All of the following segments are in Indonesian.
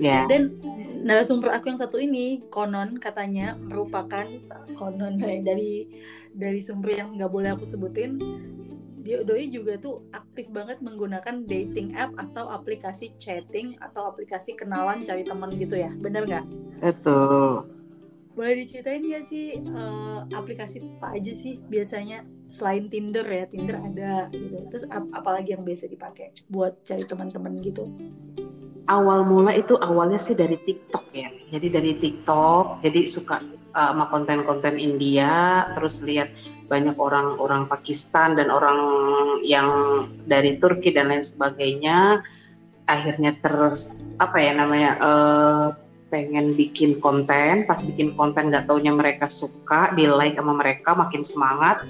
Yeah. Dan narasumber aku yang satu ini konon katanya merupakan konon dari sumber yang nggak boleh aku sebutin, dia doi juga tuh aktif banget menggunakan dating app atau aplikasi chatting atau aplikasi kenalan cari teman gitu ya, benar nggak? Betul. Boleh diceritain nggak sih aplikasi apa aja sih biasanya selain Tinder ya, Tinder ada gitu. Terus apalagi yang biasa dipakai buat cari teman-teman gitu? Awal mula itu awalnya sih dari TikTok ya. Jadi dari TikTok, jadi suka sama konten-konten India, terus lihat banyak orang-orang Pakistan dan orang yang dari Turki dan lain sebagainya. Akhirnya pengen bikin konten. Pas bikin konten nggak taunya mereka suka, di like sama mereka, makin semangat.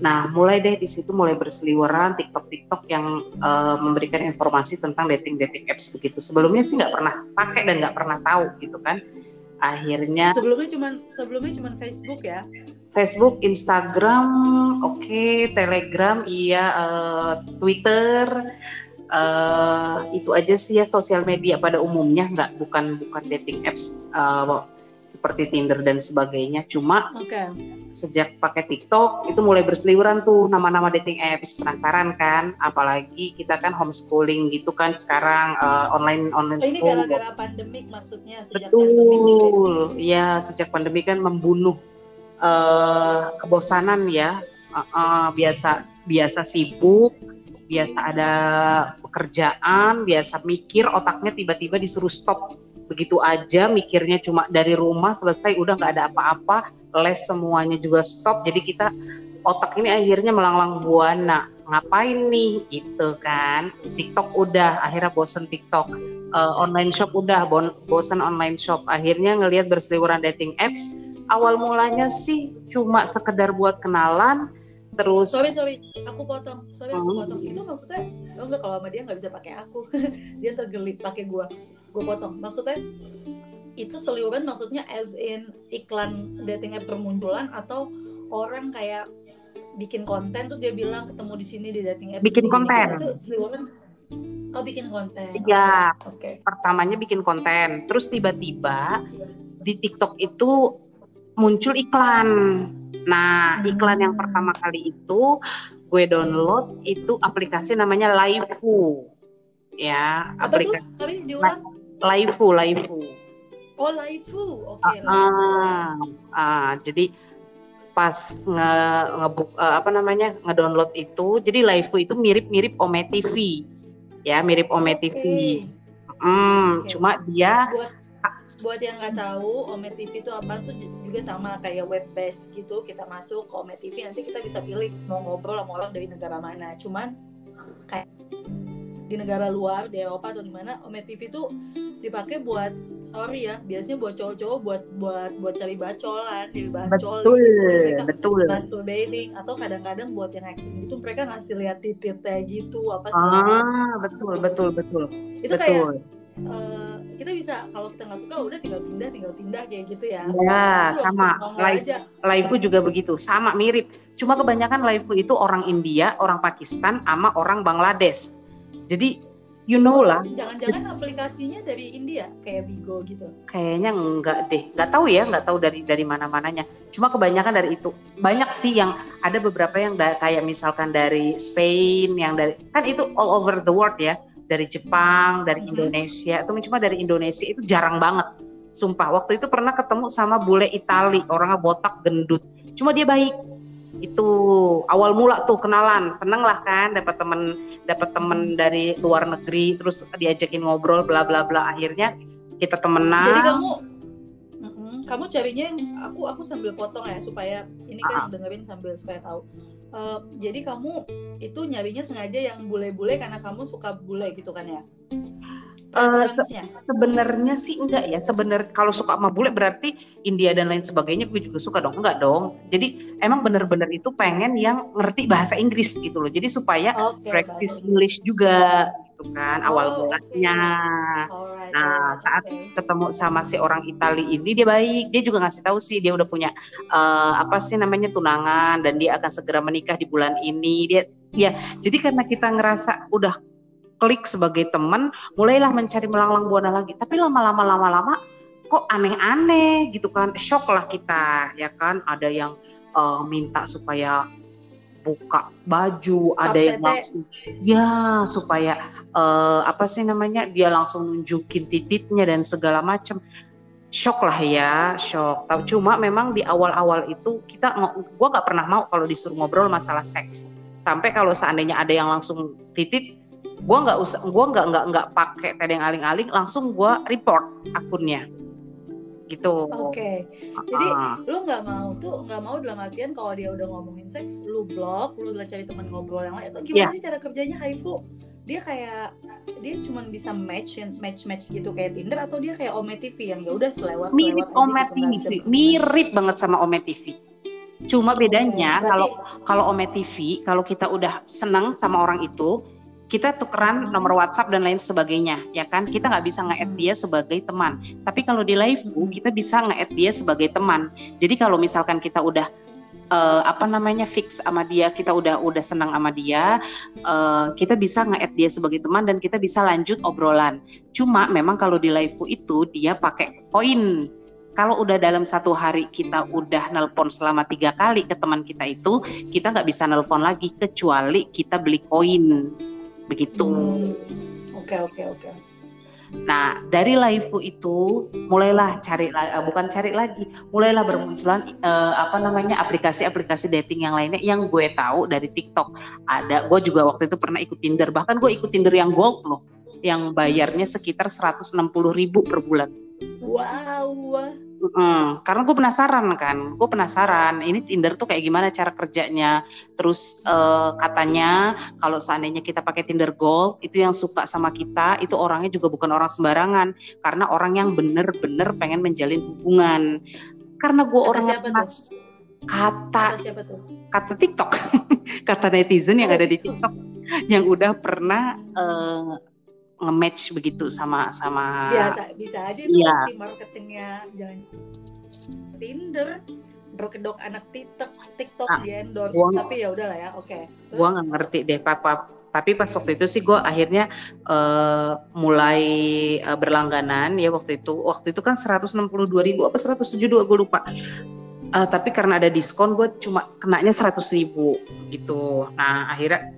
Nah, mulai deh di situ mulai berseliweran TikTok yang memberikan informasi tentang dating apps begitu. Sebelumnya sih nggak pernah pakai dan nggak pernah tahu gitu kan. Akhirnya sebelumnya cuman Facebook ya. Facebook, Instagram, oke, Telegram, iya, Twitter, itu aja sih ya sosial media pada umumnya, nggak bukan dating apps. Seperti Tinder dan sebagainya. Cuma sejak pakai TikTok itu mulai berseliweran tuh nama-nama dating apps. Penasaran kan? Apalagi kita kan homeschooling gitu kan sekarang, online ini school. Ini gara-gara pandemik maksudnya sejak pandemi. Ya, sejak pandemi kan membunuh kebosanan ya. Biasa sibuk, biasa ada pekerjaan, biasa mikir, otaknya tiba-tiba disuruh stop. Begitu aja mikirnya, cuma dari rumah selesai udah nggak ada apa-apa, les semuanya juga stop. Jadi kita otak ini akhirnya melanglang buana, ngapain nih gitu kan. TikTok udah, akhirnya bosen TikTok, online shop udah, bosen online shop. Akhirnya ngelihat berseliweran dating apps. Awal mulanya sih cuma sekedar buat kenalan. Terus Sorry, aku potong. Itu maksudnya enggak, kalau sama dia enggak bisa pakai aku. Dia tergelit pakai gue potong. Maksudnya itu seliweran, maksudnya as in iklan dating app bermunculan atau orang kayak bikin konten terus dia bilang ketemu di sini di dating app. Bikin konten. Itu seliweran. Oh, bikin konten. Iya. Oke. Pertamanya bikin konten, terus tiba-tiba di TikTok itu muncul iklan. Nah, iklan yang pertama kali itu gue download itu aplikasi namanya LivU. Ya, LivU. Oh, LivU. Oke. Jadi pas ngedownload itu, jadi LivU itu mirip-mirip Ome TV. Ya, mirip Ome TV. Cuma dia buat yang nggak tahu, Ome TV itu apa tuh juga sama kayak web based gitu. Kita masuk ke Ome TV, nanti kita bisa pilih mau ngobrol sama orang dari negara mana. Cuman kayak di negara luar, di Eropa atau di mana, Ome TV itu dipakai buat biasanya buat cowok-cowok buat cari bacolan, betul. Masturbating atau kadang-kadang buat yang ekstrim itu mereka ngasih lihat titiknya gitu apa sih? Betul. Itu kayak kita bisa, kalau kita nggak suka udah tinggal pindah kayak gitu ya. Ya, sama. LivU juga begitu, sama mirip. Cuma kebanyakan LivU itu orang India, orang Pakistan, sama orang Bangladesh. Jadi jangan-jangan aplikasinya dari India kayak Bigo gitu. Kayaknya enggak deh. Enggak tahu dari mana-mananya. Cuma kebanyakan dari itu. Banyak sih yang ada beberapa yang kayak misalkan dari Spain, yang dari kan itu all over the world ya. Dari Jepang, dari Indonesia. Itu cuma dari Indonesia itu jarang banget. Sumpah, waktu itu pernah ketemu sama bule Itali, orangnya botak gendut. Cuma dia baik. Itu awal mula tuh kenalan, seneng lah kan, dapat temen dari luar negeri, terus diajakin ngobrol bla bla bla. Akhirnya kita temenan. Jadi kamu carinya yang aku sambil potong ya supaya ini kan dengerin sambil supaya tahu. Jadi kamu itu nyarinya sengaja yang bule-bule karena kamu suka bule gitu kan ya? Sebenarnya sih enggak ya. Sebenarnya kalau suka sama bule berarti India dan lain sebagainya gue juga suka dong. Enggak dong. Jadi emang bener-bener itu pengen yang ngerti bahasa Inggris gitu loh. Jadi supaya practice English juga gitu kan, awal mulanya. Okay. Nah, saat ketemu sama si orang Itali ini dia baik. Dia juga ngasih tahu sih dia udah punya tunangan dan dia akan segera menikah di bulan ini. Jadi karena kita ngerasa udah klik sebagai teman, mulailah mencari melanglang buana lagi. Tapi lama-lama kok aneh-aneh gitu kan, shock lah kita, ya kan. Ada yang minta supaya buka baju, ada yang langsung ya supaya dia langsung nunjukin titiknya dan segala macam. Shock lah ya, shock. Cuma memang di awal-awal itu gue nggak pernah mau kalau disuruh ngobrol masalah seks. Sampai kalau seandainya ada yang langsung titik, gue nggak pakai tedeng aling-aling, langsung gue report akunnya. Gitu. Oke. Jadi lu nggak mau dalam artian kalau dia udah ngomongin seks, lu blok, lu udah cari teman ngobrol yang lain. Itu gimana sih cara kerjanya Haifu? Dia kayak dia cuma bisa match gitu kayak Tinder, atau dia kayak Ome TV yang ya udah selewat mirip Ome TV, mirip banget sama Ome TV. Cuma bedanya kalau Ome TV, kalau kita udah senang sama orang itu, kita tukeran nomor WhatsApp dan lain sebagainya, ya kan? Kita nggak bisa nge-add dia sebagai teman. Tapi kalau di LivU, kita bisa nge-add dia sebagai teman. Jadi kalau misalkan kita udah fix sama dia, kita udah senang sama dia, kita bisa nge-add dia sebagai teman dan kita bisa lanjut obrolan. Cuma memang kalau di LivU itu dia pakai poin. Kalau udah dalam satu hari kita udah nelpon selama 3 kali ke teman kita itu, kita nggak bisa nelpon lagi kecuali kita beli koin. Begitu. Oke. Nah, dari LivU itu mulailah bermunculan aplikasi-aplikasi dating yang lainnya. Yang gue tahu dari TikTok ada, gue juga waktu itu pernah ikut Tinder, bahkan gue ikut Tinder yang gold loh, yang bayarnya sekitar 160.000 per bulan. Wow. Karena gue penasaran ini Tinder tuh kayak gimana cara kerjanya. Terus katanya kalau seandainya kita pakai Tinder Gold, itu yang suka sama kita itu orangnya juga bukan orang sembarangan, karena orang yang bener-bener pengen menjalin hubungan. Karena gue orangnya kata TikTok kata netizen yang ada di TikTok yang udah pernah nge-match begitu sama bisa aja itu tim marketingnya, jangan Tinder berkedok anak TikTok endorse, tapi ya udahlah ya. Oke. Gua nggak ngerti deh Papa, tapi pas waktu itu sih gua akhirnya mulai berlangganan ya waktu itu kan 162.000 apa 172 gua lupa. Tapi karena ada diskon gua cuma kenanya 100.000 gitu. Nah, akhirnya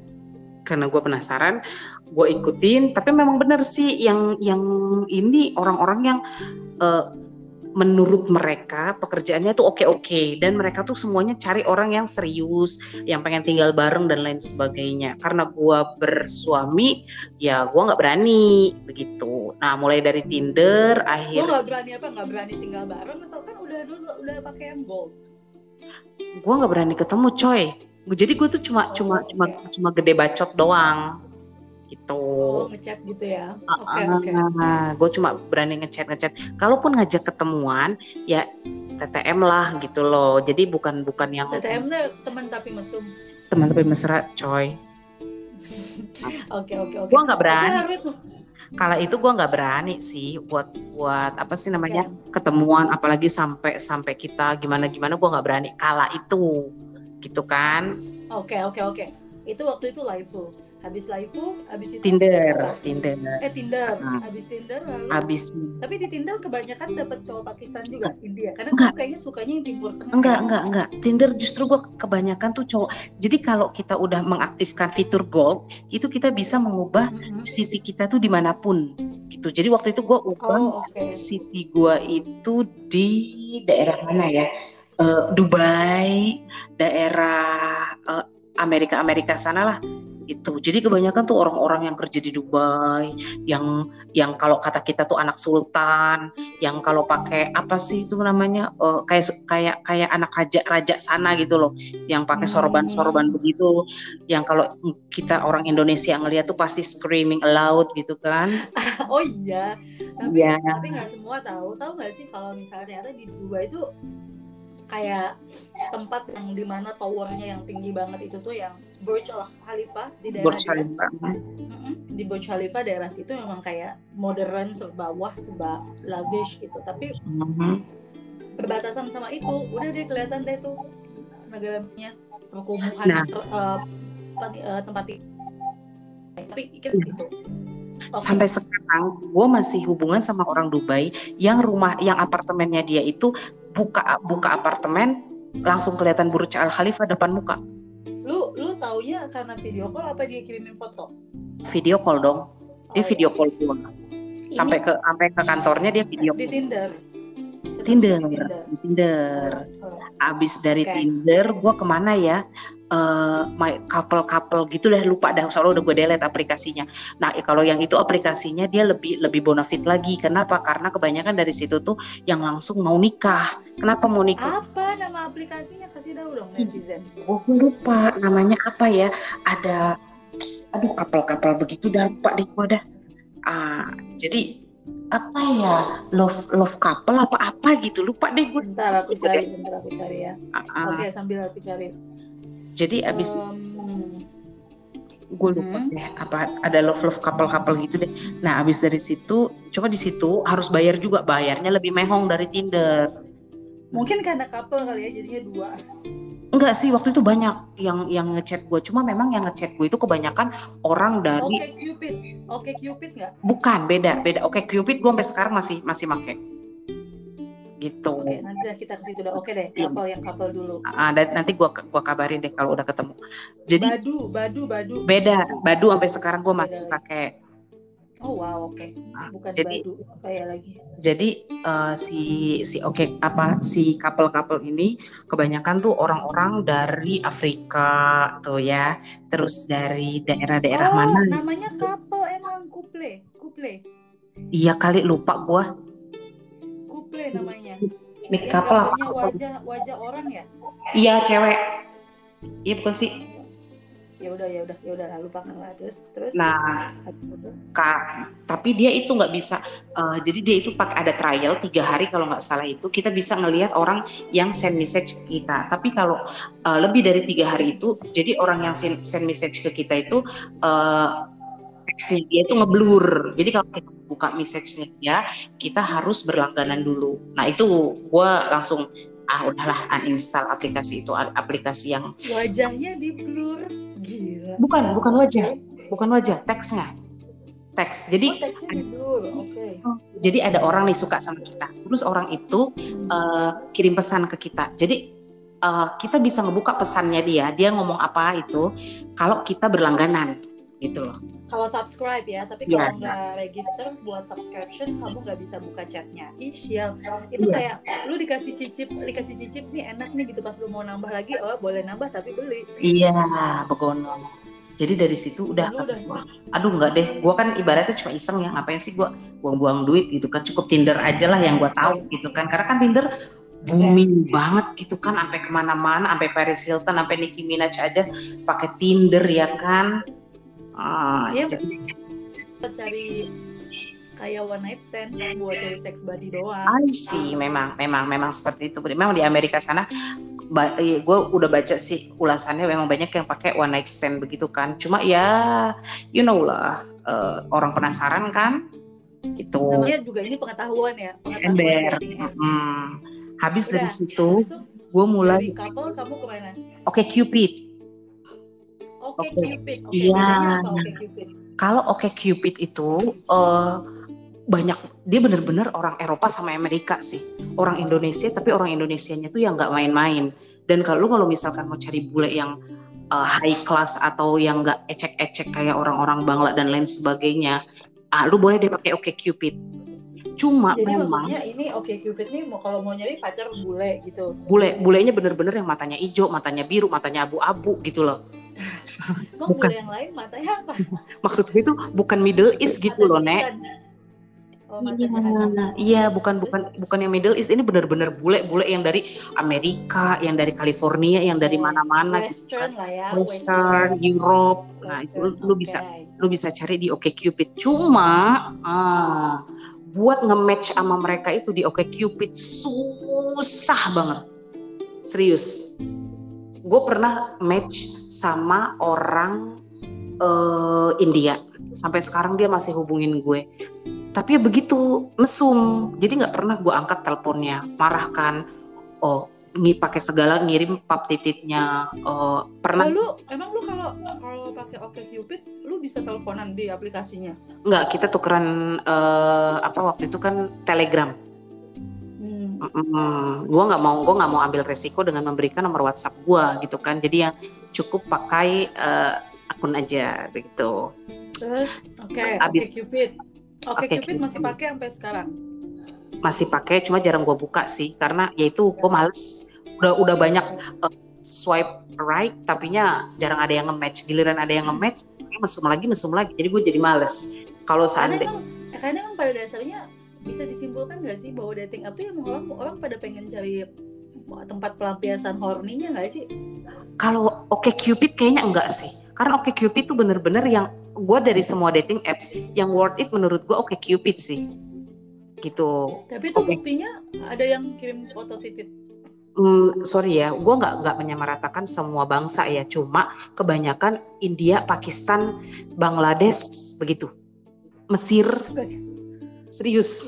karena gue penasaran, gue ikutin. Tapi memang benar sih yang ini orang-orang yang menurut mereka pekerjaannya tuh oke-oke, dan mereka tuh semuanya cari orang yang serius, yang pengen tinggal bareng dan lain sebagainya. Karena gue bersuami, ya gue nggak berani begitu. Nah, mulai dari Tinder akhir. Lo nggak berani apa? Nggak berani tinggal bareng atau kan udah pakai yang gold? Gue nggak berani ketemu, coy. Jadi gue tuh cuma gede bacot doang gitu. Ngechat gitu ya. Gue cuma berani ngechat. Kalaupun ngajak ketemuan ya TTM lah gitu loh. Jadi bukan yang TTM tuh teman tapi mesum. Teman tapi mesra, coy. Oke. Gue nggak berani. Kala itu gue nggak berani sih buat ketemuan, apalagi sampai kita gimana gue nggak berani kala itu. Gitu kan? Oke. Itu waktu itu LivU. Habis LivU, habis itu Tinder. Tinder. Habis Tinder lalu. Tapi di Tinder kebanyakan dapat cowok Pakistan juga, India. Karena kamu kayaknya sukanya yang Timur Tengah. Enggak. Tinder justru gue kebanyakan tuh cowok. Jadi kalau kita udah mengaktifkan fitur Gold, itu kita bisa mengubah city kita tuh dimanapun. Gitu. Jadi waktu itu gue ubah city gue itu di daerah mana ya? Dubai, daerah Amerika sana lah gitu. Jadi kebanyakan tuh orang-orang yang kerja di Dubai, yang kalau kata kita tuh anak sultan, yang kalau pakai apa sih itu namanya kayak anak raja sana gitu loh, yang pakai sorban begitu, yang kalau kita orang Indonesia ngelihat tuh pasti screaming aloud gitu kan. Oh iya, tapi nggak semua tahu nggak sih kalau misalnya ternyata di Dubai itu kayak tempat yang dimana towernya yang tinggi banget itu tuh yang Burj Al Khalifa di daerah di Burj Khalifa, daerah situ memang kayak modern, serba wah, serba lavish gitu. Tapi perbatasan sama itu udah deh kelihatan deh tuh negaranya perkumpulan tempat tapi kita gitu. Okay. Sampai sekarang gue masih hubungan sama orang Dubai yang rumah, yang apartemennya dia itu buka apartemen langsung kelihatan Burj Al Khalifa depan muka. Lu taunya karena video call apa dia kirimin foto? Video call dong. Dia video call dulu. Sampai ke kantornya dia video call. Di Tinder. Abis dari Tinder gue kemana ya, couple gitu dah, lupa dah, soalnya udah gue delete aplikasinya. Nah kalau yang itu aplikasinya dia lebih bonafit lagi. Kenapa? Karena kebanyakan dari situ tuh yang langsung mau nikah. Kenapa mau nikah? Apa nama aplikasinya? Kasih tahu dong netizen. Gue lupa namanya apa ya. Ada couple begitu dah, lupa deh gue dah. Jadi apa ya, love couple apa gitu, lupa deh gue. Bentar aku cari ya. Oke, sambil aku cari. Jadi abis gue lupa deh apa, ada love couple gitu deh. Nah abis dari situ, coba di situ harus bayar juga, bayarnya lebih mehong dari Tinder. Mungkin karena couple kali ya, jadinya dua. Enggak sih, waktu itu banyak yang ngechat gue. Cuma memang yang ngechat gue itu kebanyakan orang dari OkCupid. OkCupid nggak? Bukan, beda. OkCupid gue sampai sekarang masih make. Gitu. Oke, nanti kita ke situ dah. Oke deh, couple dulu. Nanti gue kabarin deh kalau udah ketemu. Jadi Badoo. Beda, Badoo sampai sekarang gue masih pakai. Oh wow, oke. Bukan jadi, Badoo, apa ya lagi? Jadi si couple ini kebanyakan tuh orang-orang dari Afrika tuh ya, terus dari daerah-daerah mana? Namanya couple emang couple. Iya kali, lupa gue. Couple namanya. Mik couple apa? Wajah orang ya? Iya cewek. Iya bukan sih? ya udah lalu pakai lah terus nah tapi dia itu nggak bisa jadi dia itu pakai ada trial 3 hari kalau nggak salah, itu kita bisa ngelihat orang yang send message ke kita. Tapi kalau lebih dari 3 hari itu, jadi orang yang send message ke kita itu dia itu ngeblur. Jadi kalau kita buka message-nya dia, kita harus berlangganan dulu. Nah itu gue langsung udahlah uninstall aplikasi itu, aplikasi yang wajahnya di blur. Gila. Bukan wajah, teks. Jadi teksnya di blur. Okay. Jadi ada orang nih suka sama kita, terus orang itu kirim pesan ke kita. Jadi kita bisa ngebuka pesannya dia ngomong apa itu kalau kita berlangganan gitu loh. Kalau subscribe ya, tapi kalau nggak register buat subscription kamu nggak bisa buka chatnya. Isial itu kayak lu dikasih cicip nih, enak nih gitu, pas lu mau nambah lagi boleh nambah tapi beli. Iya, begono. Jadi dari situ udah. Aduh nggak deh, gua kan ibaratnya cuma iseng ya, ngapain sih gua buang-buang duit gitu kan, cukup Tinder aja lah yang gua tahu gitu kan, karena kan Tinder booming banget gitu kan, sampai kemana-mana, sampai Paris Hilton, sampai Nicki Minaj aja pakai Tinder ya kan. Cari kayak one night stand buat cari sex buddy doang. Sih memang seperti itu. Memang di Amerika sana, gue udah baca sih ulasannya, memang banyak yang pakai one night stand begitu kan. Cuma ya, you know lah, orang penasaran kan, gitu. Namanya juga ini pengetahuan ya. Ember. Habis udah, dari situ, gue mulai. Dari couple kamu kemana? OkCupid. OkCupid. Iya. Kalau OkCupid itu banyak, dia benar-benar orang Eropa sama Amerika sih. Orang Indonesia, tapi orang Indonesianya tuh yang nggak main-main. Dan kalau misalkan mau cari bule yang high class atau yang nggak ecek-ecek kayak orang-orang Bangla dan lain sebagainya, lu boleh deh pakai OkCupid. Cuma jadi memang maksudnya ini OkCupid nih kalau mau nyari pacar bule gitu. Bulenya benar-benar yang matanya hijau, matanya biru, matanya abu-abu gitu loh. Emang bukan yang lain matanya apa? Maksudnya itu bukan Middle East gitu loh, Nek. Iya, bukan yang Middle East, ini benar-benar bule-bule yang dari Amerika, yang dari California, yang dari mana-mana. Western gitu lah ya. Western, Europe. Nah, itu lu bisa cari di OkCupid. Cuma buat nge-match sama mereka itu di OkCupid susah banget. Serius. Gue pernah match sama orang India. Sampai sekarang dia masih hubungin gue. Tapi begitu mesum. Jadi gak pernah gue angkat teleponnya. Marah kan. pakai segala ngirim pap tititnya. Pernah. Lalu emang lu kalau pakai OkCupid lu bisa teleponan di aplikasinya? Enggak, kita tukeran waktu itu kan Telegram. Gue nggak mau ambil resiko dengan memberikan nomor WhatsApp gue gitu kan, jadi yang cukup pakai akun aja begitu. Terus, OkCupid masih pakai sampai sekarang? Masih pakai, cuma jarang gue buka sih, karena yaitu gue males. Udah banyak swipe right, tapinya jarang ada yang nge-match. Giliran ada yang nge-match, mesum lagi, jadi gue jadi males. Kalau seandainya, karena pada dasarnya bisa disimpulkan nggak sih bahwa dating app tuh yang orang pada pengen cari tempat pelampiasan horninya nggak sih? Kalau OkCupid kayaknya enggak sih, karena OkCupid tuh bener-bener yang gue dari semua dating apps yang worth it menurut gue OkCupid sih, gitu. Tapi itu buktinya ada yang kirim foto titik. Sorry ya, gue nggak menyamaratakan semua bangsa ya, cuma kebanyakan India, Pakistan, Bangladesh begitu, Mesir. Serius.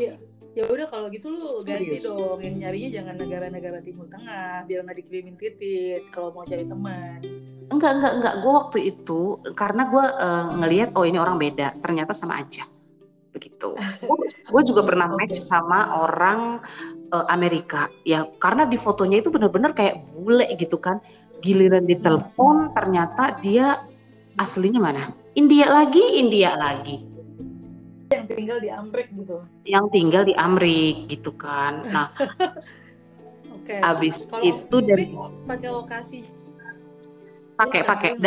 Ya udah kalau gitu lu ganti dong, yang nyarinya jangan negara-negara Timur Tengah biar nggak dikirimin titit kalau mau cari teman. Enggak. Gue waktu itu karena gue ngelihat ini orang beda, ternyata sama aja. Begitu. Gue juga pernah match sama orang Amerika ya, karena di fotonya itu benar-benar kayak bule gitu kan. Giliran ditelepon ternyata dia aslinya mana? India lagi. Yang tinggal di Amrik gitu. Nah, okay. Abis kalo itu dari pakai lokasi. Pakai.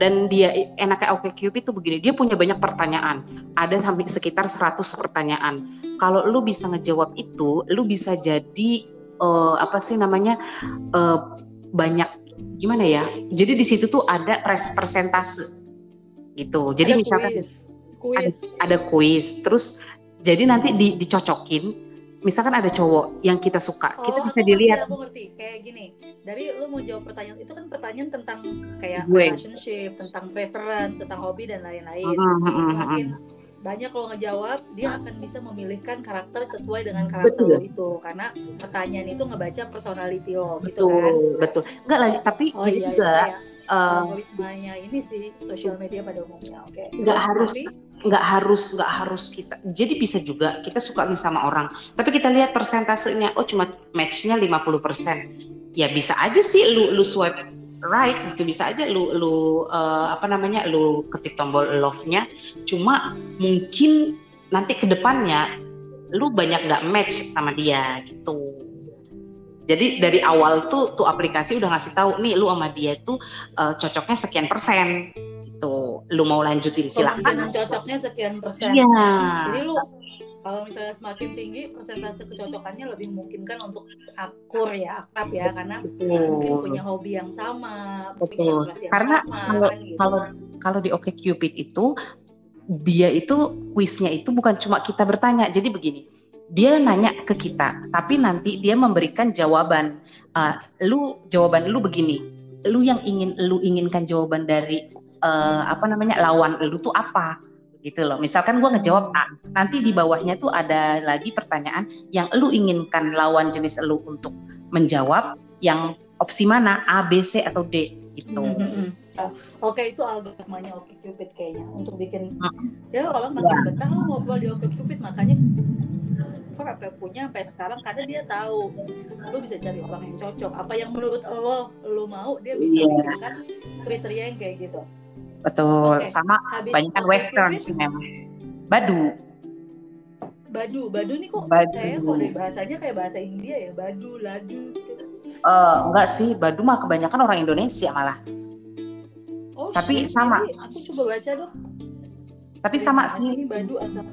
Dan dia enaknya OkCupid itu begini, dia punya banyak pertanyaan. Ada sampai sekitar 100 pertanyaan. Kalau lu bisa ngejawab itu, lu bisa jadi banyak gimana ya? Jadi di situ tuh ada persentase gitu. Jadi ada misalkan kuis. Ada kuis, terus jadi nanti dicocokin, misalkan ada cowok yang kita suka, kita bisa dilihat. Aku ngerti, kayak gini, dari lu mau jawab pertanyaan, itu kan pertanyaan tentang kayak relationship, tentang preference, tentang hobi dan lain-lain. Semakin banyak lo ngejawab, dia akan bisa memilihkan karakter sesuai dengan karakter lo itu, karena pertanyaan itu ngebaca personality lo gitu kan. Betul. Enggak lagi, tapi ini juga algoritmanya ini sih sosial media pada umumnya. Oke. Nggak harus kita. Jadi bisa juga kita suka sama orang, tapi kita lihat persentasenya. Oh, cuma matchnya 50%. Ya bisa aja sih lu swipe right gitu, bisa aja lu ketik tombol love-nya. Cuma mungkin nanti ke depannya lu banyak nggak match sama dia gitu. Jadi dari awal tuh aplikasi udah ngasih tahu nih lu sama dia tuh cocoknya sekian persen gitu. Lu mau lanjutin silakan. Kemungkinan cocoknya sekian persen. Iya. Jadi lu kalau misalnya semakin tinggi persentase kecocokannya lebih memungkinkan untuk akrab ya karena mungkin punya hobi yang sama, punya relasi yang sama. Karena kalau di OkCupid itu dia itu kuisnya itu bukan cuma kita bertanya. Jadi begini. Dia nanya ke kita, tapi nanti dia memberikan jawaban. Jawaban lu begini. Lu inginkan jawaban dari lawan lu tuh apa? Gitu loh. Misalkan gua ngejawab A. Nanti di bawahnya tuh ada lagi pertanyaan yang lu inginkan lawan jenis lu untuk menjawab yang opsi mana? A, B, C atau D gitu. Oke, itu algoritmanya OkCupid kayaknya untuk bikin ya orang makin betah lo ngobrol di OkCupid, makanya apa punya sampai sekarang karena dia tahu lu bisa cari orang yang cocok apa yang menurut lo mau, dia bisa menggunakan kriteria yang kayak gitu. Betul. Okay. Sama banyak kan western sih memang. Badoo nih kok kayak dari bahasanya kayak bahasa India ya, Badoo, LivU. Enggak sih, Badoo mah kebanyakan orang Indonesia malah. Tapi sih, sama. Aku coba baca dong. Tapi jadi, sama sih Badoo asal.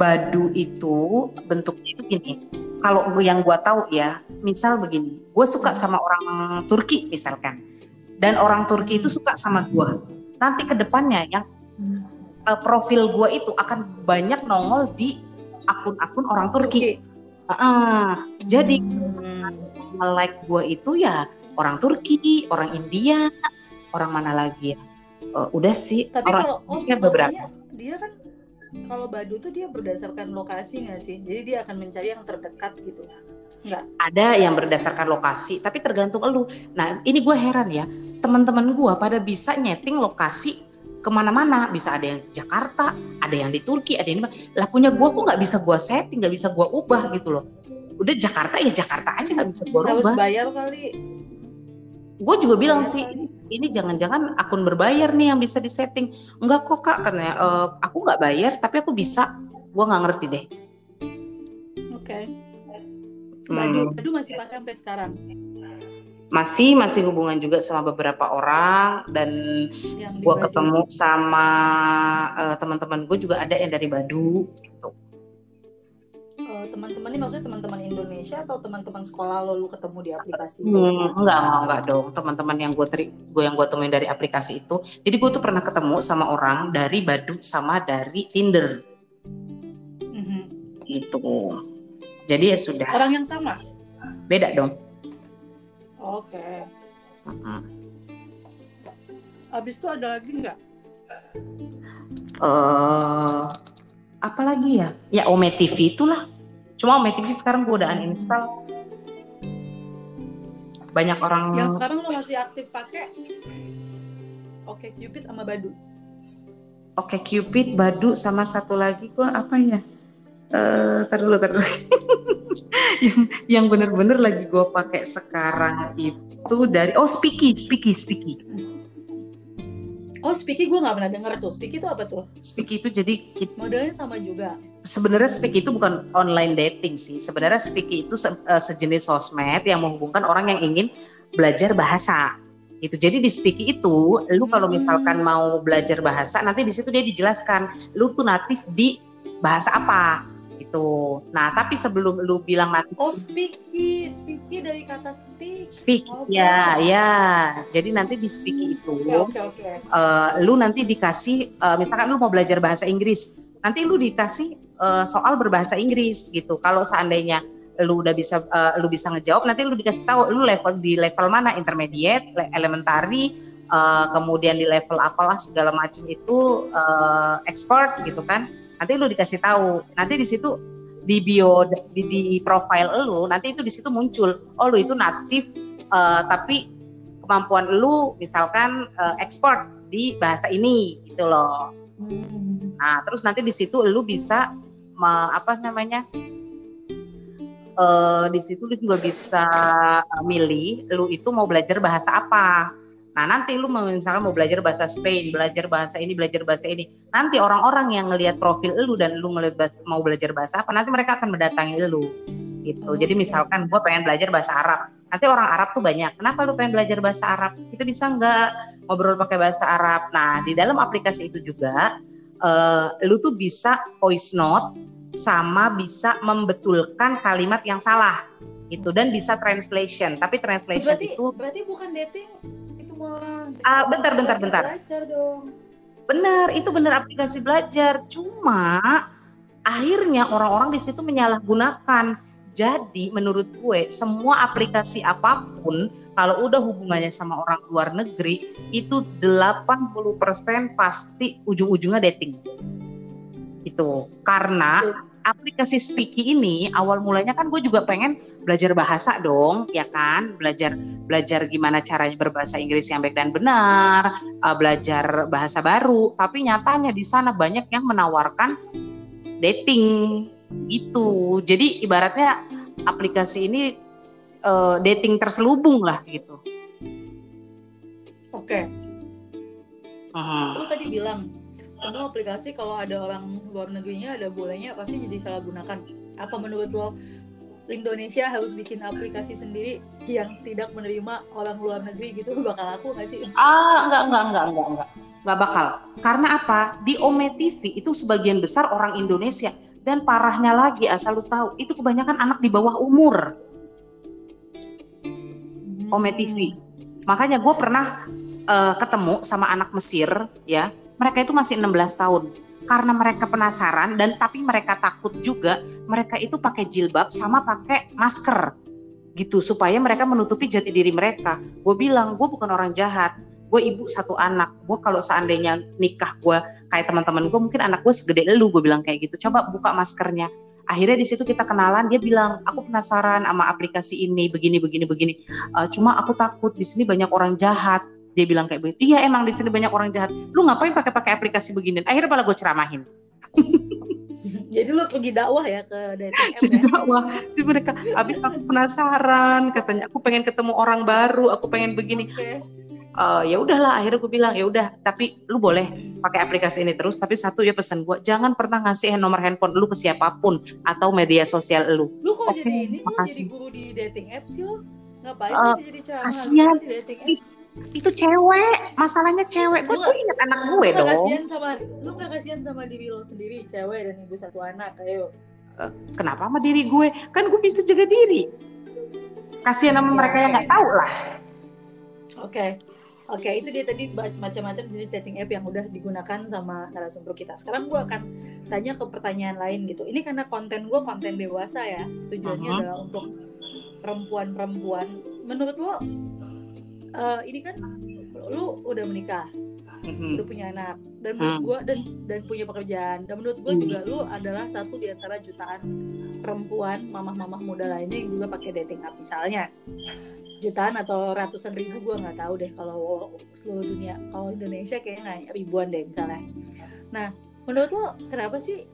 Badoo itu bentuknya itu gini. Kalau yang gue tahu ya, misal begini, gue suka sama orang Turki misalkan, dan orang Turki itu suka sama gue. Nanti kedepannya yang profil gue itu akan banyak nongol di akun-akun orang Turki. Jadi like gue itu ya orang Turki, orang India, orang mana lagi ya? Udah sih. Tapi orang Indonesia beberapa. Dia kan. Kalau Badoo tuh dia berdasarkan lokasi nggak sih? Jadi dia akan mencari yang terdekat gitu. Enggak. Ada yang berdasarkan lokasi, tapi tergantung elu. Nah ini gue heran ya, teman-teman gue pada bisa nyeting lokasi kemana-mana. Bisa ada yang Jakarta, ada yang di Turki, ada yang di... Lakunya gue kok gak bisa gue setting, gak bisa gue ubah gitu loh. Udah Jakarta ya Jakarta aja, gak bisa gue ubah. Harus bayar kali. Gue juga bilang sih, ini jangan-jangan akun berbayar nih yang bisa disetting. Enggak kok kak, karena aku gak bayar tapi aku bisa. Gue gak ngerti deh. Oke okay. Badoo masih pakai sampai sekarang? Masih hubungan juga sama beberapa orang. Dan gue ketemu sama teman-teman gue juga ada yang dari Badoo gitu. Teman-teman ini maksudnya teman-teman Indonesia atau teman-teman sekolah lo, lu ketemu di aplikasi? Enggak dong. Teman-teman yang gue temuin dari aplikasi itu. Jadi gue tuh pernah ketemu sama orang dari Badoo sama dari Tinder. Mm-hmm. Gitu. Jadi ya sudah. Orang yang sama? Beda dong. Oke. Okay. Uh-huh. Abis itu ada lagi nggak? Apa lagi ya? Ya Ome TV itulah. Cuma Ome TV sekarang gue udah uninstall. Banyak orang. Yang sekarang lo masih aktif pakai OkCupid sama Badoo. OkCupid, Badoo sama satu lagi gue apa ya? Taruh dulu. yang bener-bener lagi gue pakai sekarang itu dari Speaky. Oh Speaky gue nggak pernah dengar tuh. Speaky itu apa tuh? Speaky itu jadi modelnya sama juga. Sebenarnya Speaky itu bukan online dating sih. Sebenarnya Speaky itu sejenis sosmed yang menghubungkan orang yang ingin belajar bahasa. Gitu. Jadi di Speaky itu, lu kalau misalkan mau belajar bahasa, nanti di situ dia dijelaskan, lu tuh natif di bahasa apa. Itu. Nah, tapi sebelum lu bilang nanti Speaky dari kata speak. Okay. Ya. Jadi nanti di Speaky itu okay. Lu nanti dikasih misalkan lu mau belajar bahasa Inggris, nanti lu dikasih soal berbahasa Inggris gitu. Kalau seandainya lu udah bisa lu bisa ngejawab, nanti lu dikasih tahu lu level mana, intermediate, elementary, kemudian di level apalah segala macam itu expert gitu kan. Nanti lu dikasih tahu, nanti di situ di bio di profile lu, nanti itu di situ muncul, oh lu itu natif tapi kemampuan lu misalkan expert di bahasa ini gitu loh. Nah terus nanti di situ lu bisa di situ lu juga bisa milih lu itu mau belajar bahasa apa. Nah nanti lu misalkan mau belajar bahasa Spain, belajar bahasa ini. Nanti orang-orang yang ngelihat profil lu dan lu ngelihat mau belajar bahasa apa, nanti mereka akan mendatangi lu gitu. Jadi misalkan gue pengen belajar bahasa Arab, nanti orang Arab tuh banyak. Kenapa lu pengen belajar bahasa Arab? Kita bisa nggak ngobrol pakai bahasa Arab? Nah di dalam aplikasi itu juga lu tuh bisa voice note sama bisa membetulkan kalimat yang salah gitu, dan bisa translation. Tapi translation berarti bukan dating. Bentar. Belajar dong. Benar, itu benar aplikasi belajar. Cuma akhirnya orang-orang di situ menyalahgunakan. Jadi menurut gue semua aplikasi apapun kalau udah hubungannya sama orang luar negeri itu 80% pasti ujung-ujungnya dating. Itu karena aplikasi Speaky ini awal mulanya kan gue juga pengen belajar bahasa dong, ya kan? Belajar gimana caranya berbahasa Inggris yang baik dan benar, belajar bahasa baru. Tapi nyatanya di sana banyak yang menawarkan dating gitu. Jadi ibaratnya aplikasi ini dating terselubung lah gitu. Oke. Lu tadi bilang semua aplikasi kalau ada orang luar negerinya ada bolanya pasti jadi salah gunakan. Apa menurut lo Indonesia harus bikin aplikasi sendiri yang tidak menerima orang luar negeri gitu? Bakal aku nggak sih? Enggak bakal. Karena apa? Di Ome TV itu sebagian besar orang Indonesia, dan parahnya lagi asal lu tahu itu kebanyakan anak di bawah umur. Ome TV. Makanya gue pernah ketemu sama anak Mesir ya, mereka itu masih 16 tahun. Karena mereka penasaran tapi mereka takut juga, mereka itu pakai jilbab sama pakai masker gitu supaya mereka menutupi jati diri mereka. Gue bilang gue bukan orang jahat, gue ibu satu anak. Gue kalau seandainya nikah gue kayak teman-teman gue, mungkin anak gue segede elu, gue bilang kayak gitu. Coba buka maskernya. Akhirnya di situ kita kenalan, dia bilang, aku penasaran sama aplikasi ini, begini. Cuma aku takut di sini banyak orang jahat. Dia bilang kayak begitu. Iya, emang di sini banyak orang jahat. Lu ngapain pakai aplikasi begini? Akhirnya malah gue ceramahin. Jadi lu pergi dakwah ya ke DTM? Jadi dakwah. Jadi mereka, abis aku penasaran, katanya aku pengen ketemu orang baru, aku pengen begini. Okay. Ya udahlah, akhirnya gue bilang ya udah, tapi lu boleh pakai aplikasi ini terus, tapi satu ya pesan gue, jangan pernah ngasih nomor handphone lu ke siapapun atau media sosial lu. Lu kok okay, jadi ini, makasih. Lu jadi guru di dating apps sih lu? Ngapain sih jadi ceramah? Kasian di dating apps? Itu cewek, masalahnya cewek. Gue ingat anak gue dong. Lu gak kasihan sama diri lu sendiri, cewek dan ibu satu anak, ayo. Kenapa sama diri gue? Kan gue bisa jaga diri. Kasihan sama mereka yang gak tahu lah. Oke, itu dia tadi macam-macam jenis dating app yang udah digunakan sama narasumber kita. Sekarang gue akan tanya ke pertanyaan lain gitu. Ini karena konten gue konten dewasa ya. Tujuannya adalah untuk perempuan-perempuan. Menurut lo, ini kan lo udah menikah, udah punya anak, dan menurut gue dan punya pekerjaan. Dan menurut gue juga lo adalah satu di antara jutaan perempuan mamah-mamah muda lainnya yang juga pakai dating app misalnya. Jutaan atau ratusan ribu, gue nggak tahu deh kalau seluruh dunia. Kalau Indonesia kayaknya ribuan deh misalnya. Nah, menurut lo kenapa sih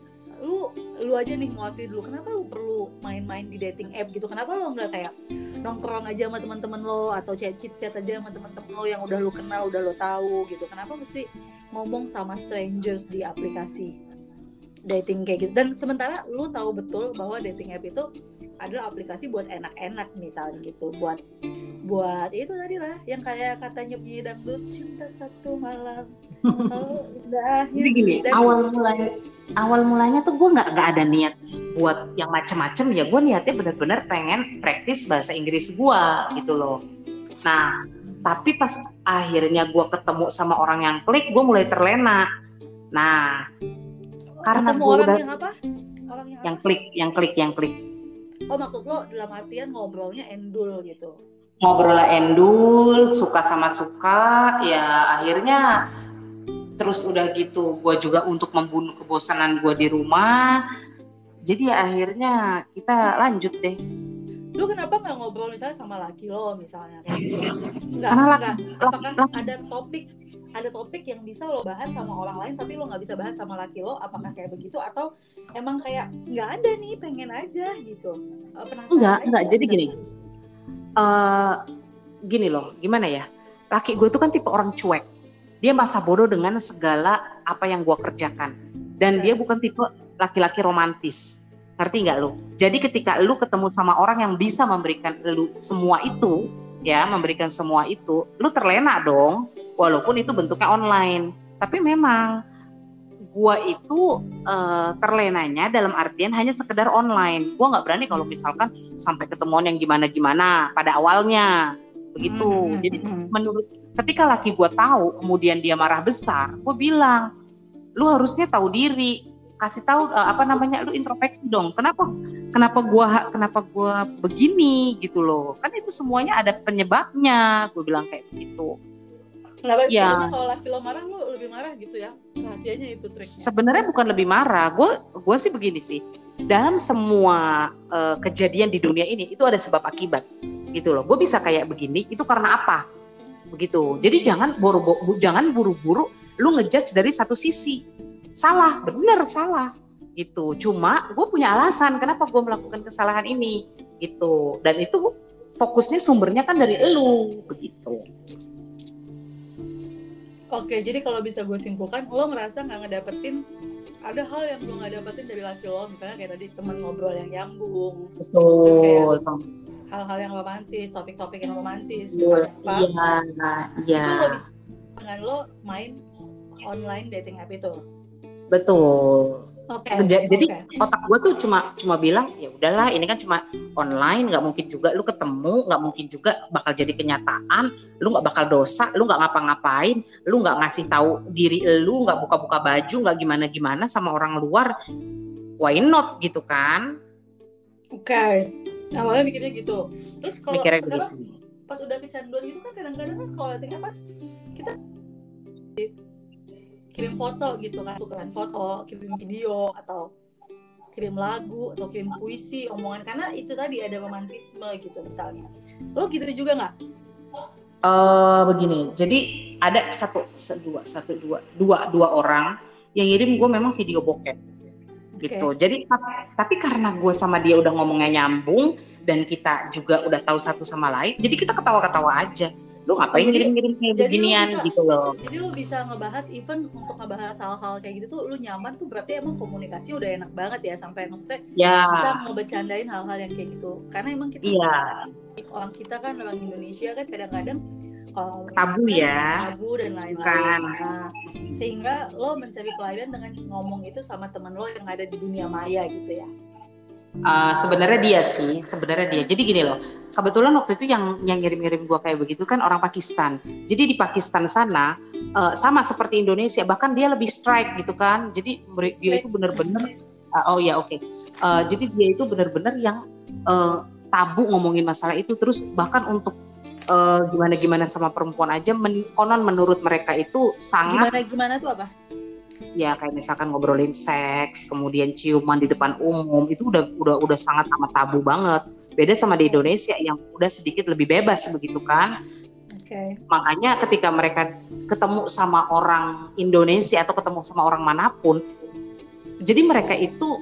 lu aja nih ngawati dulu, kenapa lu perlu main-main di dating app gitu? Kenapa lo nggak kayak nongkrong aja sama teman-teman lo atau chat-chat aja sama teman-teman lo yang udah lu kenal, udah lo tahu gitu? Kenapa mesti ngomong sama strangers di aplikasi dating kayak gitu? Dan sementara lu tahu betul bahwa dating app itu adalah aplikasi buat enak-enak misalnya gitu, buat itu tadi lah yang kayak katanya penyanyi dangdut, cinta satu malam. Oh, indah. Jadi gini, awal mulanya tuh gue nggak ada niat buat yang macem-macem ya. Gue niatnya benar-benar pengen praktis bahasa Inggris gue gitu loh. Nah, tapi pas akhirnya gue ketemu sama orang yang klik, gue mulai terlena. Nah, karena gue udah yang klik. Oh, maksud lo dalam artian ngobrolnya endul gitu? Ngobrolnya endul, suka sama suka, ya akhirnya. Terus udah gitu, gue juga untuk membunuh kebosanan gue di rumah. Jadi ya akhirnya kita lanjut deh. Lu kenapa nggak ngobrol misalnya sama laki lo misalnya? Enggak. Apakah ada topik yang bisa lo bahas sama orang lain tapi lo nggak bisa bahas sama laki lo? Apakah kayak begitu atau emang kayak nggak ada nih, pengen aja gitu? Penasaran? Enggak. Jadi gini loh, gimana ya? Laki gue tuh kan tipe orang cuek. Dia masa bodoh dengan segala apa yang gue kerjakan. Dan dia bukan tipe laki-laki romantis. Ngerti gak lu? Jadi ketika lu ketemu sama orang yang bisa memberikan lu semua itu, ya, memberikan semua itu, lu terlena dong, walaupun itu bentuknya online. Tapi memang gue itu terlenanya dalam artian hanya sekedar online. Gue gak berani kalau misalkan sampai ketemuan yang gimana-gimana pada awalnya. Begitu. Jadi menurut ketika laki gue tahu, kemudian dia marah besar, gue bilang, lu harusnya tahu diri, kasih tahu lu introspeksi dong. Kenapa gue begini gitu loh? Kan itu semuanya ada penyebabnya, gue bilang kayak begitu. Kenapa? Ya. Kalau laki lo marah, lu lebih marah gitu ya? Rahasianya itu triknya. Sebenarnya bukan lebih marah, gue sih begini sih. Dalam semua kejadian di dunia ini, itu ada sebab akibat gitu loh. Gue bisa kayak begini, itu karena apa? Begitu. Jadi jangan buru-buru lu ngejudge dari satu sisi. Salah, bener salah. Gitu. Cuma gue punya alasan kenapa gue melakukan kesalahan ini. Gitu. Dan itu fokusnya sumbernya kan dari elu, begitu. Oke, jadi kalau bisa gue simpulkan, lo ngerasa nggak ngedapetin, ada hal yang lo nggak dapetin dari laki lo, misalnya kayak tadi teman ngobrol yang nyambung. Betul. Hal-hal yang romantis, topik-topik yang romantis, misalnya apa. Itu lo bisa dengan lo main online dating app itu. Betul. Jadi otak gue tuh cuma bilang ya udahlah, ini kan cuma online, nggak mungkin juga lu ketemu, nggak mungkin juga bakal jadi kenyataan, lu nggak bakal dosa, lu nggak ngapa-ngapain, lu nggak ngasih tahu diri lu, nggak buka-buka baju, nggak gimana-gimana sama orang luar, why not gitu kan? Oke. Awalnya mikirnya gitu. Terus kalau sekarang gitu. Pas udah kecanduan gitu kan kadang-kadang kan kalau dating apa kita kirim foto gitu kan, tukeran foto, kirim video atau kirim lagu atau kirim puisi, omongan, karena itu tadi ada romantisme gitu misalnya. Lo gitu juga nggak? Begini, jadi ada dua orang yang ngirim gue memang video bokep gitu. Okay. Jadi tapi karena gue sama dia udah ngomongnya nyambung dan kita juga udah tahu satu sama lain, jadi kita ketawa-ketawa aja. Lu ngapain ngirim-ngirim kayak beginian bisa, gitu loh. Jadi lu bisa ngebahas, even untuk ngebahas hal-hal kayak gitu tuh lu nyaman tuh, berarti emang komunikasi udah enak banget ya, sampai maksudnya bisa ngebecandain hal-hal yang kayak gitu. Karena emang kita orang kita kan orang Indonesia kan kadang-kadang tabu ya, tabu dan lain-lain. Nah, sehingga lo mencari pelarian dengan ngomong itu sama teman lo yang ada di dunia maya gitu ya. Sebenarnya dia. Jadi gini loh, kebetulan waktu itu yang ngirim-ngirim gue kayak begitu kan orang Pakistan. Jadi di Pakistan sana sama seperti Indonesia, bahkan dia lebih strike gitu kan. Jadi dia itu benar-benar jadi dia itu benar-benar yang tabu ngomongin masalah itu. Terus bahkan untuk gimana-gimana sama perempuan aja, konon menurut mereka itu sangat. Gimana-gimana tuh apa? Ya kayak misalkan ngobrolin seks, kemudian ciuman di depan umum, itu udah sangat amat tabu banget. Beda sama di Indonesia yang udah sedikit lebih bebas begitu kan. Okay. Makanya ketika mereka ketemu sama orang Indonesia atau ketemu sama orang manapun, jadi mereka itu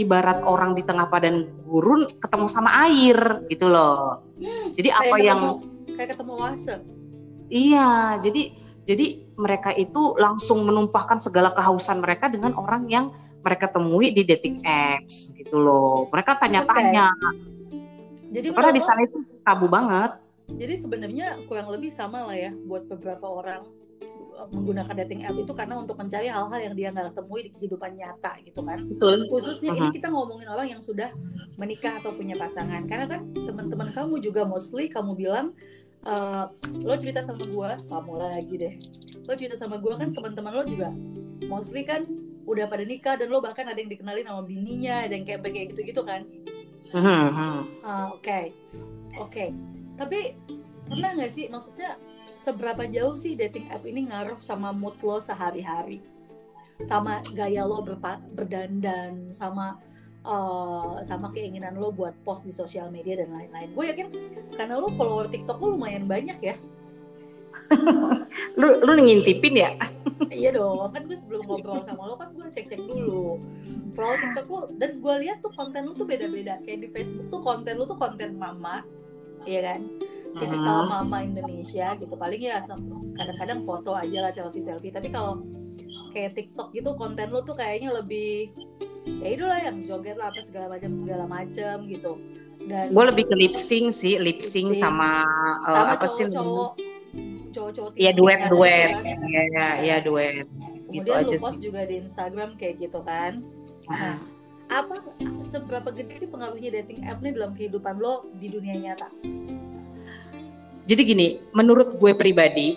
ibarat orang di tengah padang gurun ketemu sama air gitu loh. Jadi apa yang kayak ketemu oase. Iya, jadi mereka itu langsung menumpahkan segala kehausan mereka dengan orang yang mereka temui di dating apps gitu loh. Mereka tanya-tanya. Jadi karena di sana itu tabu banget. Jadi sebenarnya kurang lebih sama lah ya buat beberapa orang menggunakan dating app itu karena untuk mencari hal-hal yang dia nggak temui di kehidupan nyata gitu kan. Betul. Khususnya ini kita ngomongin orang yang sudah menikah atau punya pasangan. Karena kan teman-teman kamu juga mostly kamu bilang lo cerita sama gue, kamu lagi deh. Lo cerita sama gue kan teman-teman lo juga mostly kan udah pada nikah dan lo bahkan ada yang dikenalin sama bininya, ada yang kayak gitu-gitu kan. Oke. Tapi pernah nggak sih, maksudnya seberapa jauh sih dating app ini ngaruh sama mood lo sehari-hari, sama gaya lo berdandan, sama keinginan lo buat post di sosial media dan lain-lain. Gue yakin karena lo follower TikTok lo lumayan banyak ya. lu ngintipin ya? Iya dong, kan gue sebelum ngobrol sama lo kan gue cek-cek dulu follow TikTok lo, dan gue lihat tuh konten lo tuh beda-beda. Kayak di Facebook tuh konten lo tuh konten mama, iya kan? Tipikal mama Indonesia gitu. Paling ya kadang-kadang foto aja lah, selfie-selfie. Tapi kalau kayak TikTok gitu konten lo tuh kayaknya lebih ya itulah yang joget lah apa segala macam gitu. Dan gue lebih ke lip sync sama apa sih cowok-cowok ya duet kemudian gitu lu post juga di Instagram kayak gitu kan. Nah, apa seberapa gede sih pengaruhnya dating app ini dalam kehidupan lo di dunia nyata? Jadi gini, menurut gue pribadi,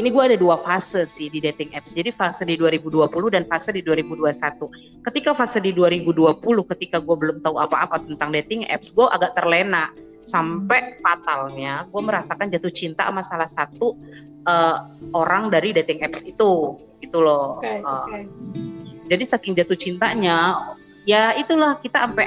ini gue ada dua fase sih di dating apps. Jadi fase di 2020 dan fase di 2021. Ketika fase di 2020, ketika gue belum tahu apa-apa tentang dating apps, gue agak terlena. Sampai fatalnya, gue merasakan jatuh cinta sama salah satu orang dari dating apps itu. Gitu loh. Okay. Jadi saking jatuh cintanya, ya itulah kita ampe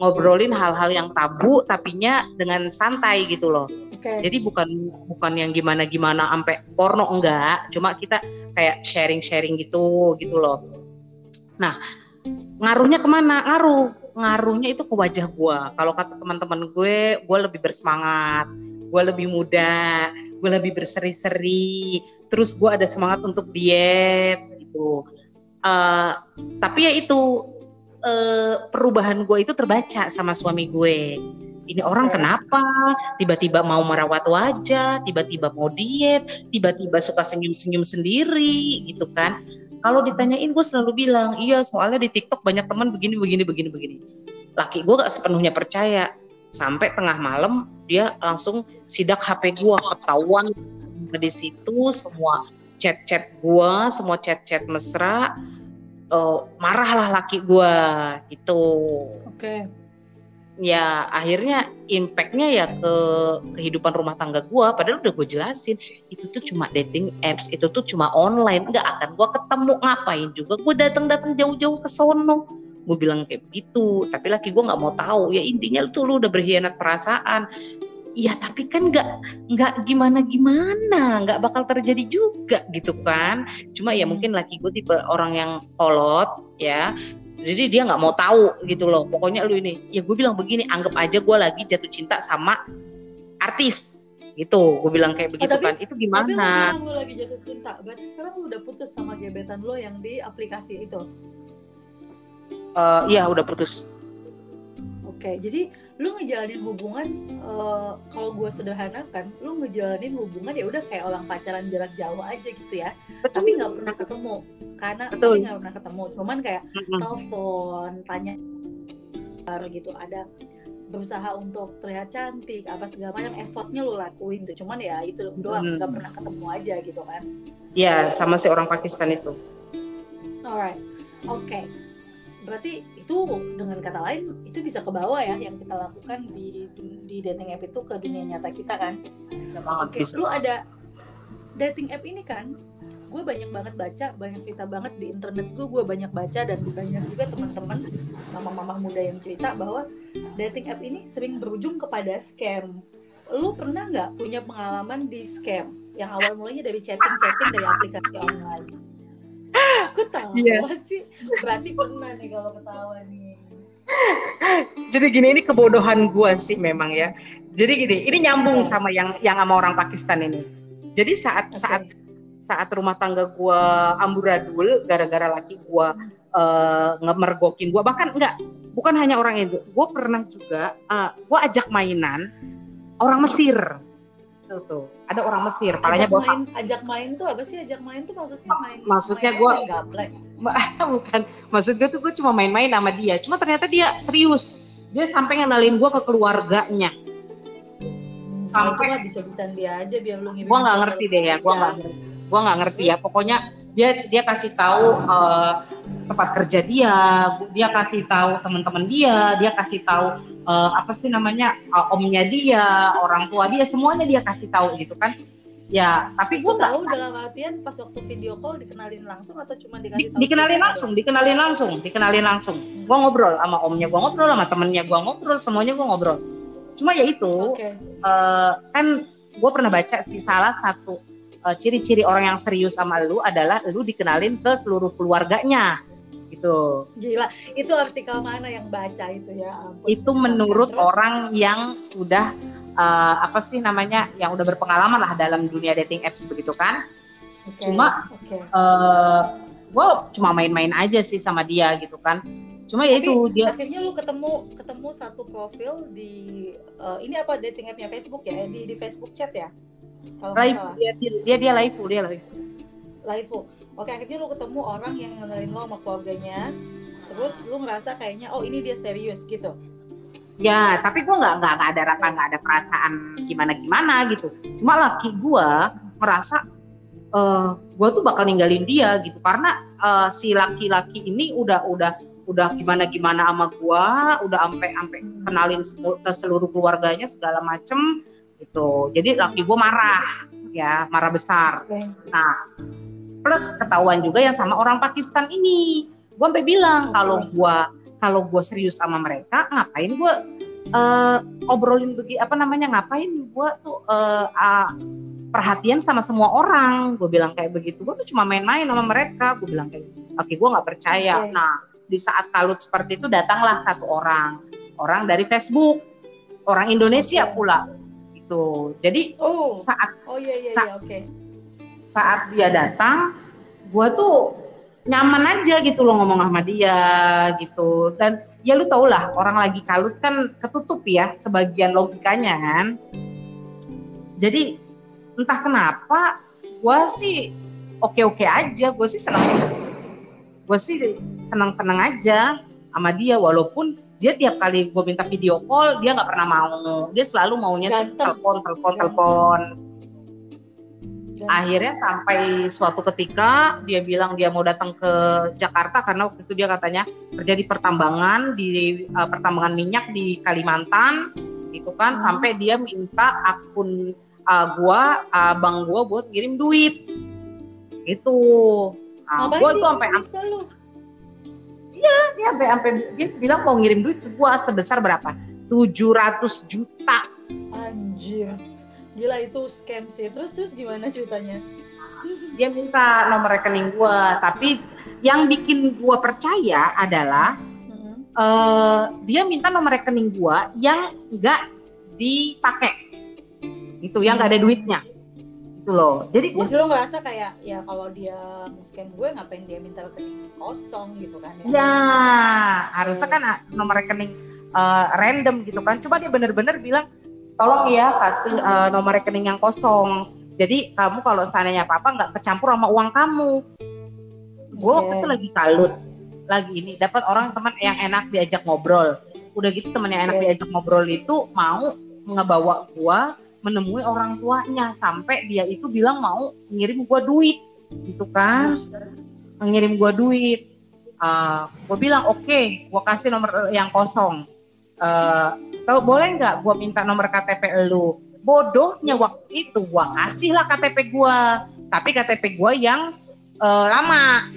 ngobrolin hal-hal yang tabu tapinya dengan santai gitu loh. Okay. Jadi bukan yang gimana-gimana sampai porno, enggak, cuma kita kayak sharing-sharing gitu loh. Nah, ngaruhnya kemana? Ngaruhnya itu ke wajah gue. Kalau kata teman-teman gue lebih bersemangat, gue lebih muda, gue lebih berseri-seri, terus gue ada semangat untuk diet gitu. Tapi ya itu perubahan gue itu terbaca sama suami gue. Ini orang kenapa tiba-tiba mau merawat wajah, tiba-tiba mau diet, tiba-tiba suka senyum-senyum sendiri gitu kan. Kalau ditanyain gue selalu bilang, iya soalnya di TikTok banyak teman begini. Laki gue gak sepenuhnya percaya. Sampai tengah malam dia langsung sidak HP gue, ketahuan di situ semua chat-chat gue, semua chat-chat mesra. Marahlah laki gue gitu. Oke. ya akhirnya impactnya ya ke kehidupan rumah tangga gue. Padahal udah gue jelasin, itu tuh cuma dating apps, itu tuh cuma online, nggak akan gue ketemu, ngapain juga gue datang jauh-jauh ke sono. Gue bilang kayak gitu, tapi laki gue nggak mau tahu. Ya intinya tuh lu udah berkhianat perasaan. Ya tapi kan nggak gimana-gimana, nggak bakal terjadi juga gitu kan. Cuma ya mungkin laki gue tipe orang yang kolot ya. Jadi dia nggak mau tahu gitu loh. Pokoknya lu ini, ya gue bilang begini, anggap aja gue lagi jatuh cinta sama artis gitu. Gue bilang kayak begitu kan. Itu gimana? Tapi lu lagi jatuh cinta. Berarti sekarang lu udah putus sama gebetan lo yang di aplikasi itu? Iya udah putus. Oke, jadi lu ngejalanin hubungan, kalau gue sederhanakan, lu ngejalanin hubungan ya udah kayak orang pacaran jarak jauh aja gitu ya. Betul. Tapi nggak pernah ketemu, karena nggak pernah ketemu. Cuman kayak telepon, tanya, gitu. Ada berusaha untuk terlihat cantik, apa segala macam, effortnya lu lakuin tuh. Cuman ya itu doang, nggak pernah ketemu aja gitu kan. Iya, sama si orang Pakistan itu. Alright, oke. Berarti itu dengan kata lain itu bisa ke bawah ya yang kita lakukan di dating app itu ke dunia nyata kita kan. Oke, lu ada dating app ini kan, gue banyak banget baca, banyak cerita banget di internet tuh, gue banyak baca dan banyak juga teman-teman mama-mama muda yang cerita bahwa dating app ini sering berujung kepada scam. Lu pernah nggak punya pengalaman di scam yang awal mulanya dari chatting dari aplikasi online? Ketawa sih, berarti pernah nih kalau ketawa nih. Jadi gini, ini kebodohan gue sih memang ya. Jadi gini, ini nyambung sama yang sama orang Pakistan ini. Jadi saat rumah tangga gue amburadul gara-gara laki gue ngemergokin gue. Bahkan enggak, bukan hanya orang itu. Gue pernah juga, gue ajak mainan orang Mesir. Tuh, ada orang Mesir, palanya botak. Ajak main tuh apa sih? Ajak main tuh maksudnya main. Maksudnya gue bukan. Maksud gue tuh gue cuma main-main sama dia. Cuma ternyata dia serius. Dia sampai ngenalin gue ke keluarganya. Sampai bisa-bisaan dia aja biar lu ngibulin. Gue nggak ngerti deh ya. Gue nggak ngerti ya. Pokoknya dia kasih tahu tempat kerja dia. Dia kasih tahu teman-teman dia. Dia kasih tahu omnya dia, orang tua dia, semuanya dia kasih tahu gitu kan. Ya, tapi gue tahu dalam artian pas waktu video call dikenalin langsung atau cuma dikasih tahu? Dikenalin langsung. Gue ngobrol sama omnya, gue ngobrol sama temennya, gue ngobrol, semuanya gue ngobrol. Cuma ya itu, kan gue pernah baca sih, salah satu ciri-ciri orang yang serius sama lu adalah lu dikenalin ke seluruh keluarganya. Gitu. Gila, itu artikel mana yang baca itu ya? Ampun. Itu menurut orang yang sudah yang udah berpengalaman lah dalam dunia dating apps begitu kan? Gue cuma main-main aja sih sama dia gitu kan. Cuma ya itu dia. Akhirnya lu ketemu satu profil di ini apa dating appnya Facebook ya? Di Facebook chat ya? LivU, dia LivU. Oke, akhirnya lu ketemu orang yang ngenalin lo sama keluarganya, terus lu ngerasa kayaknya, oh ini dia serius gitu. Ya, tapi gue nggak ada perasaan gimana gitu. Cuma laki gue merasa gue tuh bakal ninggalin dia gitu, karena si laki-laki ini udah gimana sama gue, udah ampe kenalin ke seluruh keluarganya segala macem gitu. Jadi laki gue marah besar. Okay. Nah. Plus ketahuan juga yang sama orang Pakistan ini. Gue sampai bilang kalau gue serius sama mereka, ngapain gue obrolin ngapain gue tuh perhatian sama semua orang. Gue bilang kayak begitu. Gue tuh cuma main-main sama mereka. Gue bilang kayak, oke, gue nggak percaya. Okay. Nah di saat kalut seperti itu datanglah satu orang dari Facebook, orang Indonesia pula gitu. Jadi saat dia datang, gue tuh nyaman aja gitu loh ngomong sama dia gitu. Dan ya lu tau lah, orang lagi kalut kan ketutup ya sebagian logikanya kan. Jadi entah kenapa gue sih oke-oke aja, gue sih seneng aja sama dia. Walaupun dia tiap kali gue minta video call, dia gak pernah mau. Dia selalu maunya telepon. Akhirnya sampai suatu ketika dia bilang dia mau datang ke Jakarta karena waktu itu dia katanya kerja di pertambangan, di pertambangan minyak di Kalimantan gitu kan. Sampai dia minta akun gua, abang gua buat kirim duit gitu. Nah, gua tuh sampai Iya, dia sampai dia bilang mau ngirim duit ke gua sebesar berapa? 700 juta. Anjir. Gila, itu scam sih. Terus gimana ceritanya? Dia minta nomor rekening gue. Tapi yang bikin gue percaya adalah dia minta nomor rekening gue yang nggak dipakai, gitu, yang nggak ada duitnya, gitu loh. Jadi gue lo ngerasa kayak ya kalau dia scam gue ngapain dia minta rekening kosong gitu kan? Ya harusnya kan nomor rekening random gitu kan. Coba dia bener-bener bilang, tolong ya kasih nomor rekening yang kosong. Jadi kamu kalau sananya apa-apa nggak kecampur sama uang kamu. Gue waktu itu lagi kalut, lagi ini dapat orang teman yang enak diajak ngobrol. Udah gitu teman yang enak diajak ngobrol itu mau ngebawa gue menemui orang tuanya sampai dia itu bilang mau ngirim gue duit, gitu kan? Ngirim gue duit. Gue bilang oke, gue kasih nomor yang kosong. Tau boleh nggak gue minta nomor KTP lu? Bodohnya waktu itu gue kasih lah KTP gue, tapi KTP gue yang lama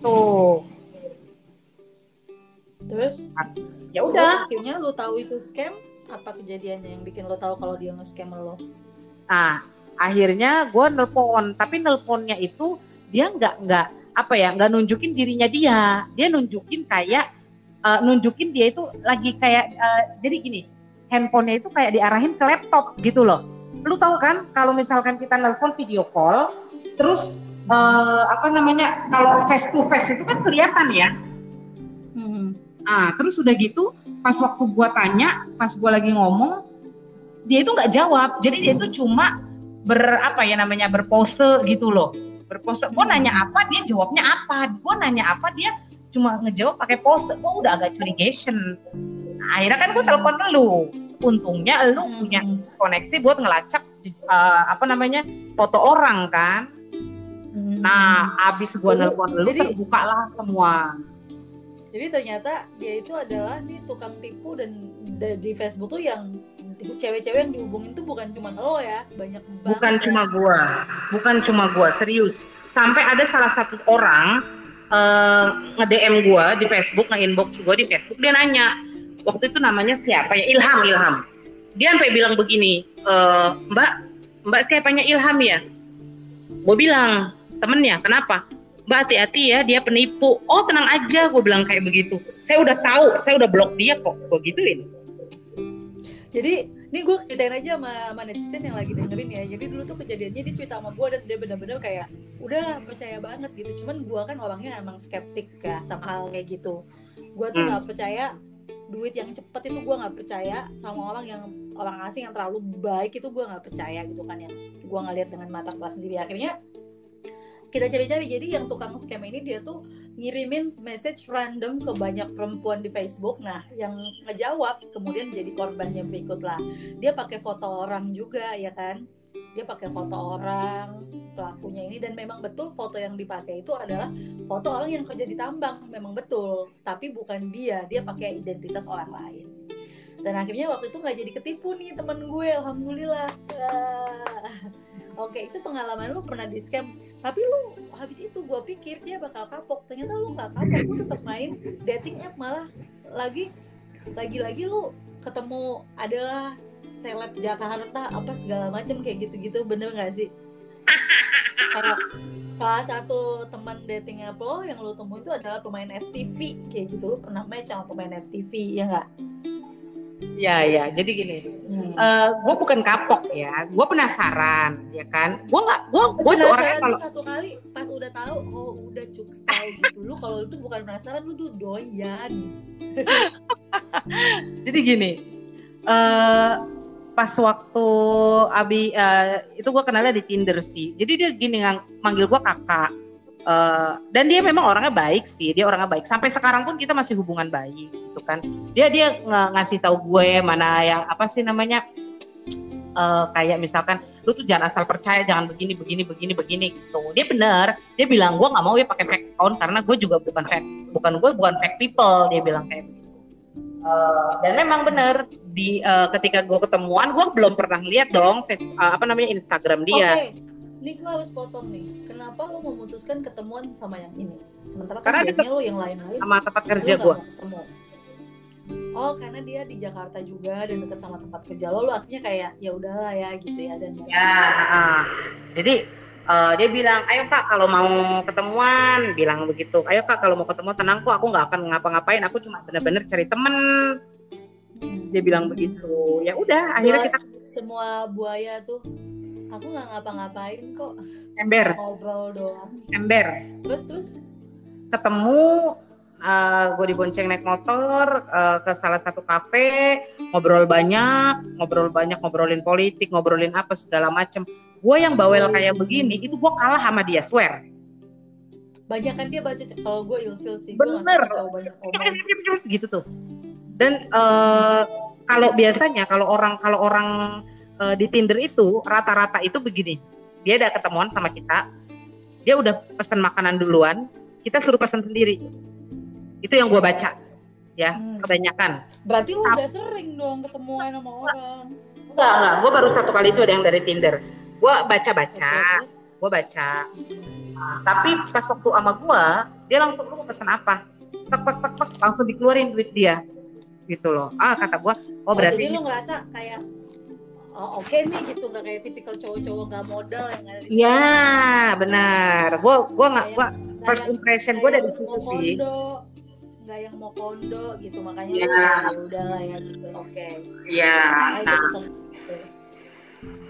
tuh. Terus ya udah, akhirnya lu tahu itu scam. Apa kejadiannya yang bikin lu tahu kalau dia nge-scam lu? Nah akhirnya gue nelpon, tapi nelponnya itu dia nggak apa ya, nggak nunjukin dirinya, dia nunjukin kayak nunjukin dia itu lagi kayak jadi gini, handphonenya itu kayak diarahin ke laptop gitu loh. Lu tahu kan kalau misalkan kita nelpon video call terus kalau face to face itu kan kelihatan ya. Terus udah gitu pas waktu gua tanya, pas gua lagi ngomong, dia itu nggak jawab. Jadi dia itu cuma berpose gitu loh. Berpose. Gua nanya apa dia jawabnya apa. Gua nanya apa dia cuma ngejawab pakai pose. Gue udah agak curigation. Nah, akhirnya kan gue telepon lu. Untungnya lu punya koneksi buat ngelacak foto orang kan. Nah, abis gue telepon lu terbukalah semua. Jadi ternyata dia itu adalah nih tukang tipu, dan di Facebook tuh yang cewek-cewek yang dihubungin tuh bukan cuma lo ya, banyak banget. Bukan cuma gue, serius. Sampai ada salah satu orang nge-DM gue di Facebook, nge-inbox gue di Facebook, dia nanya, waktu itu namanya siapa ya, Ilham. Dia sampai bilang begini, mbak siapanya Ilham ya? Gue bilang, temennya, kenapa? Mbak hati-hati ya, dia penipu. Oh tenang aja, gue bilang kayak begitu. Saya udah tahu, saya udah blok dia kok, gue gituin. Jadi, ini gue ceritain aja sama netizen yang lagi dengerin ya. Jadi dulu tuh kejadiannya dia cerita sama gue, dan dia benar-benar kayak udahlah percaya banget gitu. Cuman gue kan orangnya emang skeptik ya sama hal kayak gitu. Gue tuh gak percaya duit yang cepet itu, gue gak percaya sama orang asing yang terlalu baik itu, gue gak percaya gitu kan, yang gue ngeliat dengan mata kepala sendiri. Akhirnya kita cari-cari, jadi yang tukang scam ini dia tuh ngirimin message random ke banyak perempuan di Facebook. Nah, yang ngejawab kemudian jadi korbannya berikut lah. Dia pakai foto orang juga ya kan, dia pakai foto orang pelakunya ini, dan memang betul foto yang dipakai itu adalah foto orang yang kerja di tambang, memang betul, tapi bukan dia pakai identitas orang lain. Dan akhirnya waktu itu nggak jadi ketipu nih teman gue, alhamdulillah. Oke, itu pengalaman lu pernah di scam. Tapi lu habis itu gue pikir dia bakal kapok. Ternyata lu gak kapok, lu tetap main dating app. Malah lagi-lagi lu ketemu adalah seleb Jakarta apa segala macam kayak gitu-gitu, bener gak sih? Kayak salah satu teman dating app lo yang lu temuin itu adalah pemain FTV kayak gitu. Lu pernah match sama pemain FTV ya gak? Ya, jadi gini, gue bukan kapok ya, gue penasaran, ya kan? Gue tuh orangnya kalau satu kali pas udah tahu, oh udah cukup tahu gitu. Lu kalau itu bukan penasaran, lu tuh doyan. Jadi gini, pas waktu Abi itu gue kenalnya di Tinder sih. Jadi dia gini manggil gue kakak, dan dia memang orangnya baik sih, dia orangnya baik. Sampai sekarang pun kita masih hubungan baik gitu kan. Dia ngasih tahu gue mana yang apa sih namanya kayak misalkan lu tuh jangan asal percaya, jangan begini gitu. Dia benar, dia bilang gue nggak mau ya pakai fake account karena gue juga bukan fake people, dia bilang kayak gitu. Dan memang benar di ketika gue ketemuan, gue belum pernah lihat dong Instagram dia. Okay. Nih gue harus potong nih. Kenapa lo memutuskan ketemuan sama yang ini? Sementara kan biasanya lo yang lain-lain. Sama tempat kerja gue. Oh, karena dia di Jakarta juga dan dekat sama tempat kerja lo. Lo akhirnya kayak ya udahlah ya gitu ya. Dan ya. Jadi dia bilang, ayo kak kalau mau ketemuan, bilang begitu. Ayo kak kalau mau ketemu, tenang kok, aku nggak akan ngapa-ngapain. Aku cuma bener-bener cari temen. Dia bilang begitu. Ya udah, akhirnya kita semua buaya tuh. Aku nggak ngapa-ngapain kok. Ember. Ngobrol doang. Ember. Terus ketemu, gue dibonceng naik motor ke salah satu kafe, ngobrol banyak, ngobrolin politik, ngobrolin apa segala macem. Gue yang bawel kayak begini, itu gue kalah sama dia, swear. Banyak kan dia baca, kalau gue ilfil sih. Bener. Gitu tuh. Dan kalau biasanya kalau orang di Tinder itu rata-rata itu begini, dia udah ketemuan sama kita, dia udah pesen makanan duluan, kita suruh pesen sendiri. Itu yang gue baca, ya kebanyakan. Berarti lu udah sering dong ketemuan sama orang? Enggak, gue baru satu kali itu ada yang dari Tinder. Gue baca. Tapi pas waktu sama gue, dia langsung lu mau pesen apa? Tek, langsung dikeluarin duit dia, gitu loh. Kata gue, berarti. Jadi lu ngerasa kayak oke nih gitu, nggak kayak tipikal cowok-cowok nggak modal yang ada. Iya, benar. Gue first impression gue dari situ sih. Nggak yang mau kondo gitu, makanya ya udahlah ya gitu. Oke. Iya.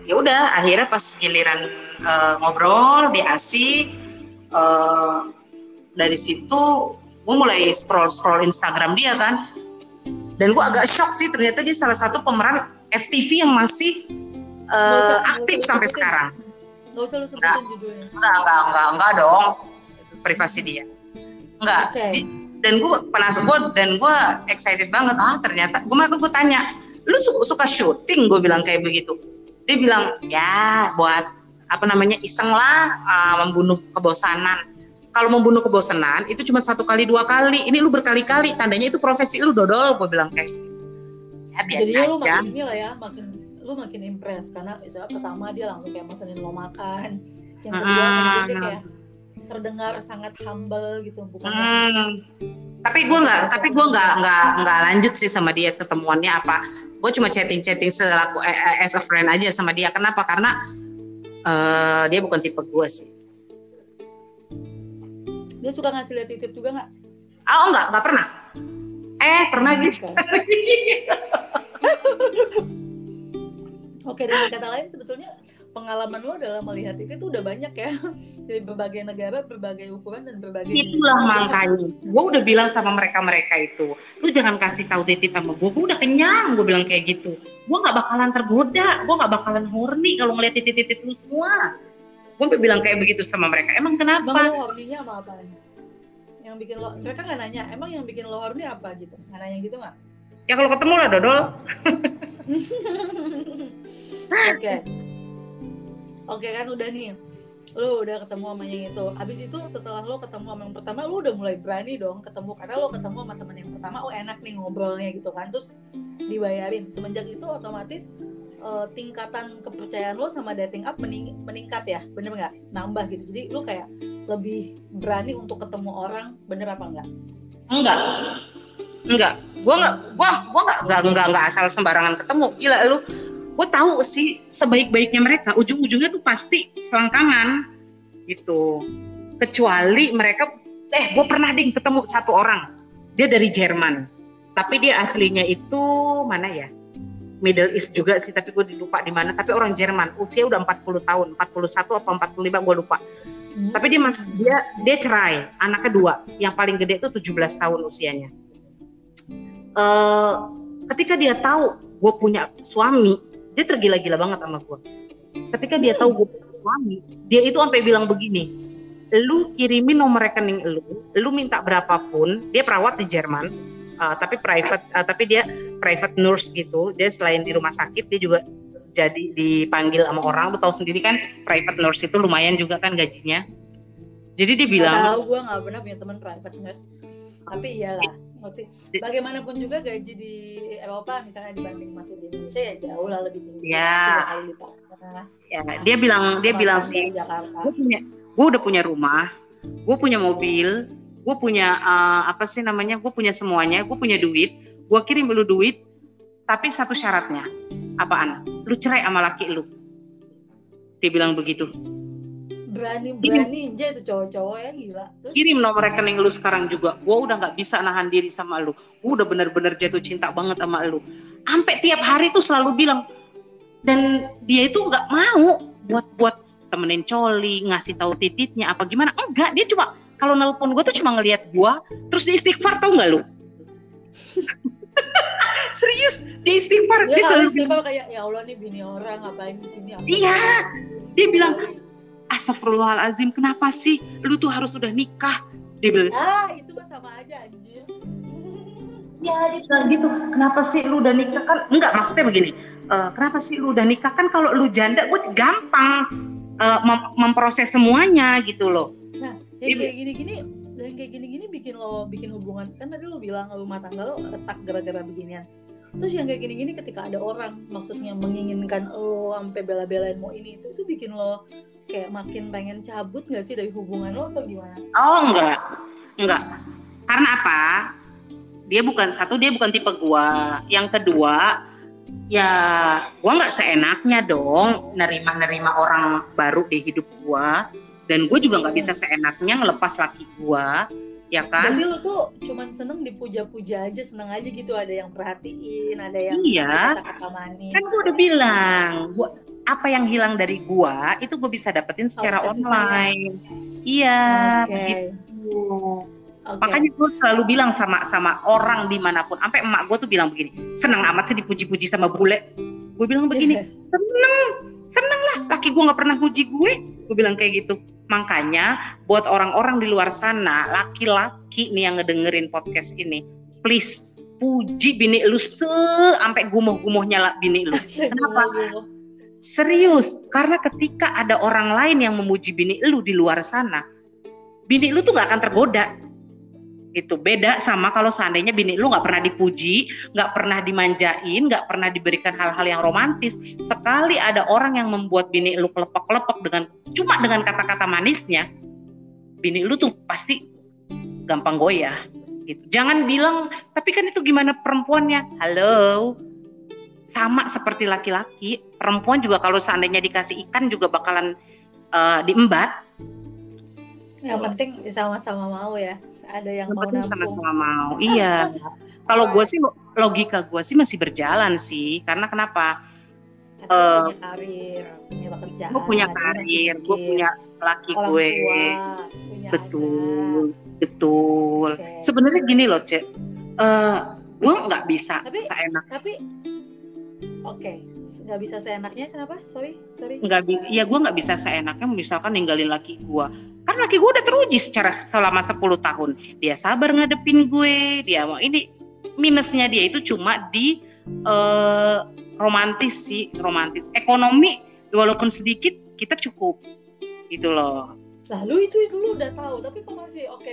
Ya udah, akhirnya pas giliran ngobrol di ASI, dari situ gue mulai scroll Instagram dia kan. Dan gue agak shock sih, ternyata dia salah satu pemeran FTV yang masih aktif sampai sekarang. Nggak usah lu sebutin judulnya. Enggak dong. Privasi dia. Enggak. Okay. Dan gue penasaran, gue excited banget. Ternyata gue tanya, lu suka syuting? Gue bilang kayak begitu. Dia bilang, ya buat iseng lah, membunuh kebosanan. Kalau membunuh kebosanan itu cuma 1 kali 2 kali. Ini lu berkali-kali, tandanya itu profesi lu dodol. Gue bilang kayak gitu. Jadi lu makin inilah ya, makin impress karena pertama dia langsung kayak mesenin lo makan, yang kedua dia kayak terdengar sangat humble gitu, bukan? Tapi gue nggak lanjut sih sama dia ketemuannya apa. Gue cuma chatting selaku as a friend aja sama dia. Kenapa? Karena dia bukan tipe gue sih. Dia suka ngasih lihat titip juga nggak? Oh nggak pernah. Pernah gitu. Oke, dengan kata lain sebetulnya pengalaman lo dalam melihat itu tuh udah banyak ya, dari berbagai negara, berbagai ukuran dan berbagai. Itulah makanya, gue udah bilang sama mereka itu, lu jangan kasih tahu titip sama gue udah kenyang, gue bilang kayak gitu, gue nggak bakalan tergoda, gue nggak bakalan horny kalau ngeliat titip lu semua, gue bilang kayak begitu sama mereka. Emang kenapa? Emang lo horninya sama apa? Yang bikin lo, mereka nggak nanya, emang yang bikin lo horny apa gitu? Nggak nanya gitu nggak? Ya kalau ketemu lah dodol. Oke, kan udah nih, lo udah ketemu sama yang itu. Abis itu setelah lo ketemu sama yang pertama, lo udah mulai berani dong ketemu karena lo ketemu sama teman yang pertama, enak nih ngobrolnya gitu kan. Terus dibayarin. Semenjak itu otomatis tingkatan kepercayaan lo sama dating app meningkat ya, bener nggak? Nambah gitu. Jadi lo kayak lebih berani untuk ketemu orang, bener apa enggak? Enggak. Gue nggak asal sembarangan ketemu. Gila lu, gue tahu sih sebaik-baiknya mereka, ujung-ujungnya tuh pasti selangkangan gitu. Kecuali mereka, gue pernah ding ketemu satu orang, dia dari Jerman, tapi dia aslinya itu mana ya? Middle East juga sih, tapi gue lupa di mana. Tapi orang Jerman, usia udah 40 tahun, 41 atau 45 gue lupa. Tapi dia masih dia cerai, anak kedua, yang paling gede itu 17 tahun usianya. Ketika dia tahu gue punya suami, dia tergila-gila banget sama gue. Ketika dia tahu gue punya suami, dia itu sampai bilang begini, lu kirimin nomor rekening lu minta berapapun. Dia perawat di Jerman, tapi private, tapi dia private nurse gitu. Dia selain di rumah sakit, dia juga jadi dipanggil sama orang, lu tahu sendiri kan private nurse itu lumayan juga kan gajinya. Jadi dia bilang, padahal gue nggak pernah punya teman private nurse, tapi iyalah bagaimanapun juga gaji di Eropa misalnya dibanding masih di Indonesia ya jauh lah lebih tinggi ya. 3 kali lipat. Ya, dia bilang sih, gue udah punya rumah, gue punya mobil, gue punya gue punya semuanya, gue punya duit, gue kirim lu duit, tapi satu syaratnya, apaan? Lu cerai sama laki lu. Dia bilang begitu. Berani aja itu cowok-cowok ya, gila. Terus, kirim nomor rekening lu sekarang juga. Gue udah gak bisa nahan diri sama lu. Gue udah bener-bener jatuh cinta banget sama lu. Sampai tiap hari tuh selalu bilang. Dan dia itu gak mau buat temenin coli, ngasih tahu tititnya apa gimana. Enggak, dia cuma kalau nelpon gue tuh cuma ngelihat gue. Terus dia istighfar, tau gak lu? Serius, dia istighfar. Dia selalu istighfar kayak, ya Allah nih bini orang ngapain di sini? Iya, dia bilang, Astagfirullahalazim, kenapa sih lu tuh harus udah nikah? Dia bilang, itu mah sama aja anjir. Ya, dia bilang gitu. Kenapa sih lu udah nikah kan? Enggak, maksudnya begini. Kenapa sih lu udah nikah kan? Kalau lu janda, gue gampang memproses semuanya gitu loh. Nah, yang kayak gini-gini, bikin hubungan. Kan tadi lu bilang rumah tangga lu retak gara-gara beginian. Terus yang kayak gini-gini ketika ada orang maksudnya menginginkan lo sampai bela-belain mau ini itu bikin lo kayak makin pengen cabut nggak sih dari hubungan lo atau gimana? Oh enggak. Karena apa? Dia bukan tipe gua. Yang kedua, ya gua nggak seenaknya dong nerima orang baru di hidup gua. Dan gua juga nggak bisa seenaknya ngelepas laki gua. Ya kan? Jadi lu tuh cuman seneng dipuja-puja aja, seneng aja gitu, ada yang perhatiin, ada yang kata-kata manis. Kan gue udah bilang, gua, apa yang hilang dari gue, itu gue bisa dapetin secara online. Iya, begitu. Okay. Makanya gue selalu bilang sama orang dimanapun, sampai emak gue tuh bilang begini, seneng amat sih dipuji-puji sama bule. Gue bilang begini, seneng lah, laki gue gak pernah puji gue. Gue bilang kayak gitu. Makanya buat orang-orang di luar sana, laki-laki nih yang ngedengerin podcast ini, please puji bini lu sampai gumuh-gumuhnya lah bini lu. Kenapa? Serius, karena ketika ada orang lain yang memuji bini lu di luar sana, bini lu tuh gak akan tergoda. Gitu. Beda sama kalau seandainya bini lu gak pernah dipuji, gak pernah dimanjain, gak pernah diberikan hal-hal yang romantis. Sekali ada orang yang membuat bini lu kelepek-kelepek dengan kata-kata manisnya, bini lu tuh pasti gampang goyah gitu. Jangan bilang, tapi kan itu gimana perempuannya. Halo, sama seperti laki-laki, perempuan juga kalau seandainya dikasih ikan juga bakalan diembat. Yang penting sama-sama mau ya. Ada yang mau nampung. Sama-sama mau. Iya. Kalau gue sih, logika gue sih masih berjalan sih. Karena kenapa? Gue punya karir, gue punya laki gue. Betul. Okay. Sebenarnya gini loh, Cek. Gue nggak bisa seenak. Tapi, oke. Nggak bisa seenaknya kenapa? Sorry. Gue nggak bisa seenaknya misalkan ninggalin laki gue. Kan laki gue udah teruji selama 10 tahun. Dia sabar ngadepin gue, dia mau ini. Minusnya dia itu cuma di romantis. Ekonomi walaupun sedikit kita cukup. Gitu loh. Lalu itu dulu udah tahu, tapi kok masih oke.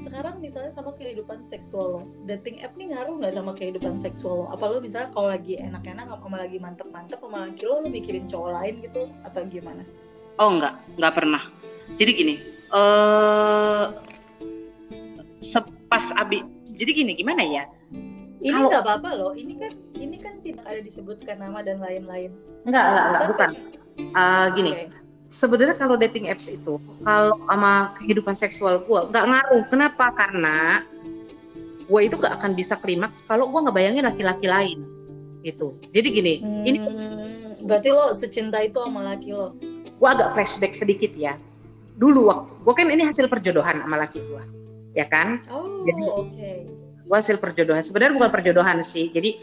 Sekarang misalnya sama kehidupan seksual lo, dating app nih ngaruh nggak sama kehidupan seksual lo? Apa lo misalnya kalau lagi enak-enak, apa lagi mantep-mantep, sama laki lo mikirin cowok lain gitu atau gimana? Oh nggak pernah. Jadi gini, gimana ya? Ini nggak apa-apa loh. Ini kan tidak ada disebutkan nama dan lain-lain. Nggak, bukan. Sebenarnya kalau dating apps itu, kalau sama kehidupan seksual gue nggak ngaruh. Kenapa? Karena gue itu nggak akan bisa klimaks kalau gue nggak bayangin laki-laki lain. Gitu. Jadi gini. Ini berarti lo secinta itu sama laki lo? Gue agak flashback sedikit ya. Dulu waktu gue kan ini hasil perjodohan sama laki gue, ya kan? Oh, Jadi gue hasil perjodohan. Sebenarnya bukan perjodohan sih. Jadi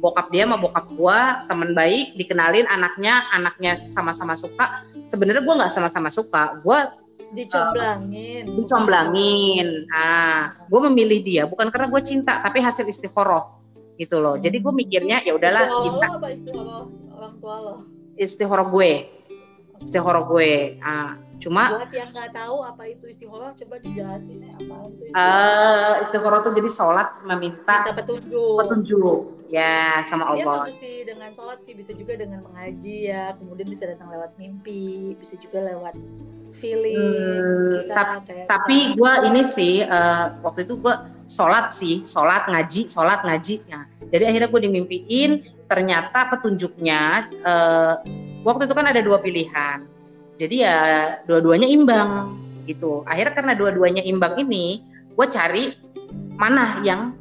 bokap dia sama bokap gue teman baik, dikenalin anaknya sama-sama suka. Sebenarnya gue nggak sama-sama suka, gue dicomblangin. Gue memilih dia bukan karena gue cinta, tapi hasil istikharah. gitu loh. Jadi gue mikirnya ya udahlah. Istihoroh gue, istihoroh gue. Cuma buat yang nggak tahu apa itu istihoroh, coba dijelasin ya apa itu istihoroh. Istihoroh itu jadi sholat meminta petunjuk ya sama Allah. Iya, mesti dengan sholat sih, bisa juga dengan mengaji ya. Kemudian bisa datang lewat mimpi, bisa juga lewat feeling. Tapi gue ini sih waktu itu gue sholat sih, sholat ngaji. Nah, jadi akhirnya gue dimimpiin, ternyata petunjuknya waktu itu kan ada dua pilihan. Jadi ya dua-duanya imbang gitu. Akhirnya karena dua-duanya imbang ini, gue cari mana yang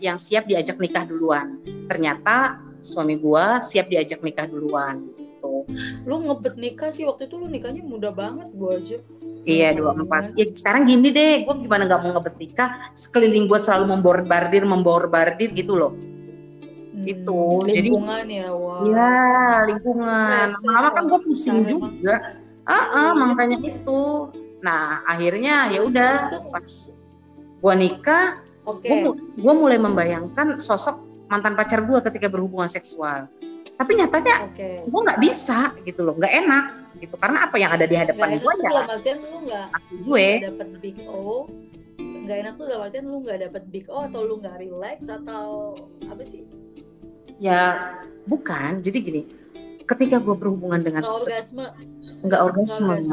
yang siap diajak nikah duluan. Ternyata suami gue siap diajak nikah duluan. Gitu. Lu ngebet nikah sih waktu itu, lu nikahnya muda banget gue aja. Iya 24. Ya sekarang gini deh, gue gimana nggak mau ngebet nikah? Sekeliling gue selalu memborbardir gitu loh. Itu lingkungan jadi, ya, wow. Ya lingkungan lama-lama kan gue pusing juga makanya itu. Nah akhirnya ya udah pas gue nikah gue mulai membayangkan sosok mantan pacar gue ketika berhubungan seksual, tapi nyatanya gue nggak bisa gitu loh, nggak enak gitu, karena apa yang ada di hadapan gue ya gue dapat big O. Nggak enak tuh dalam artian lu nggak dapet big O atau lu nggak relax atau apa sih? Ya bukan, jadi gini, ketika gue berhubungan dengan nggak orgasme.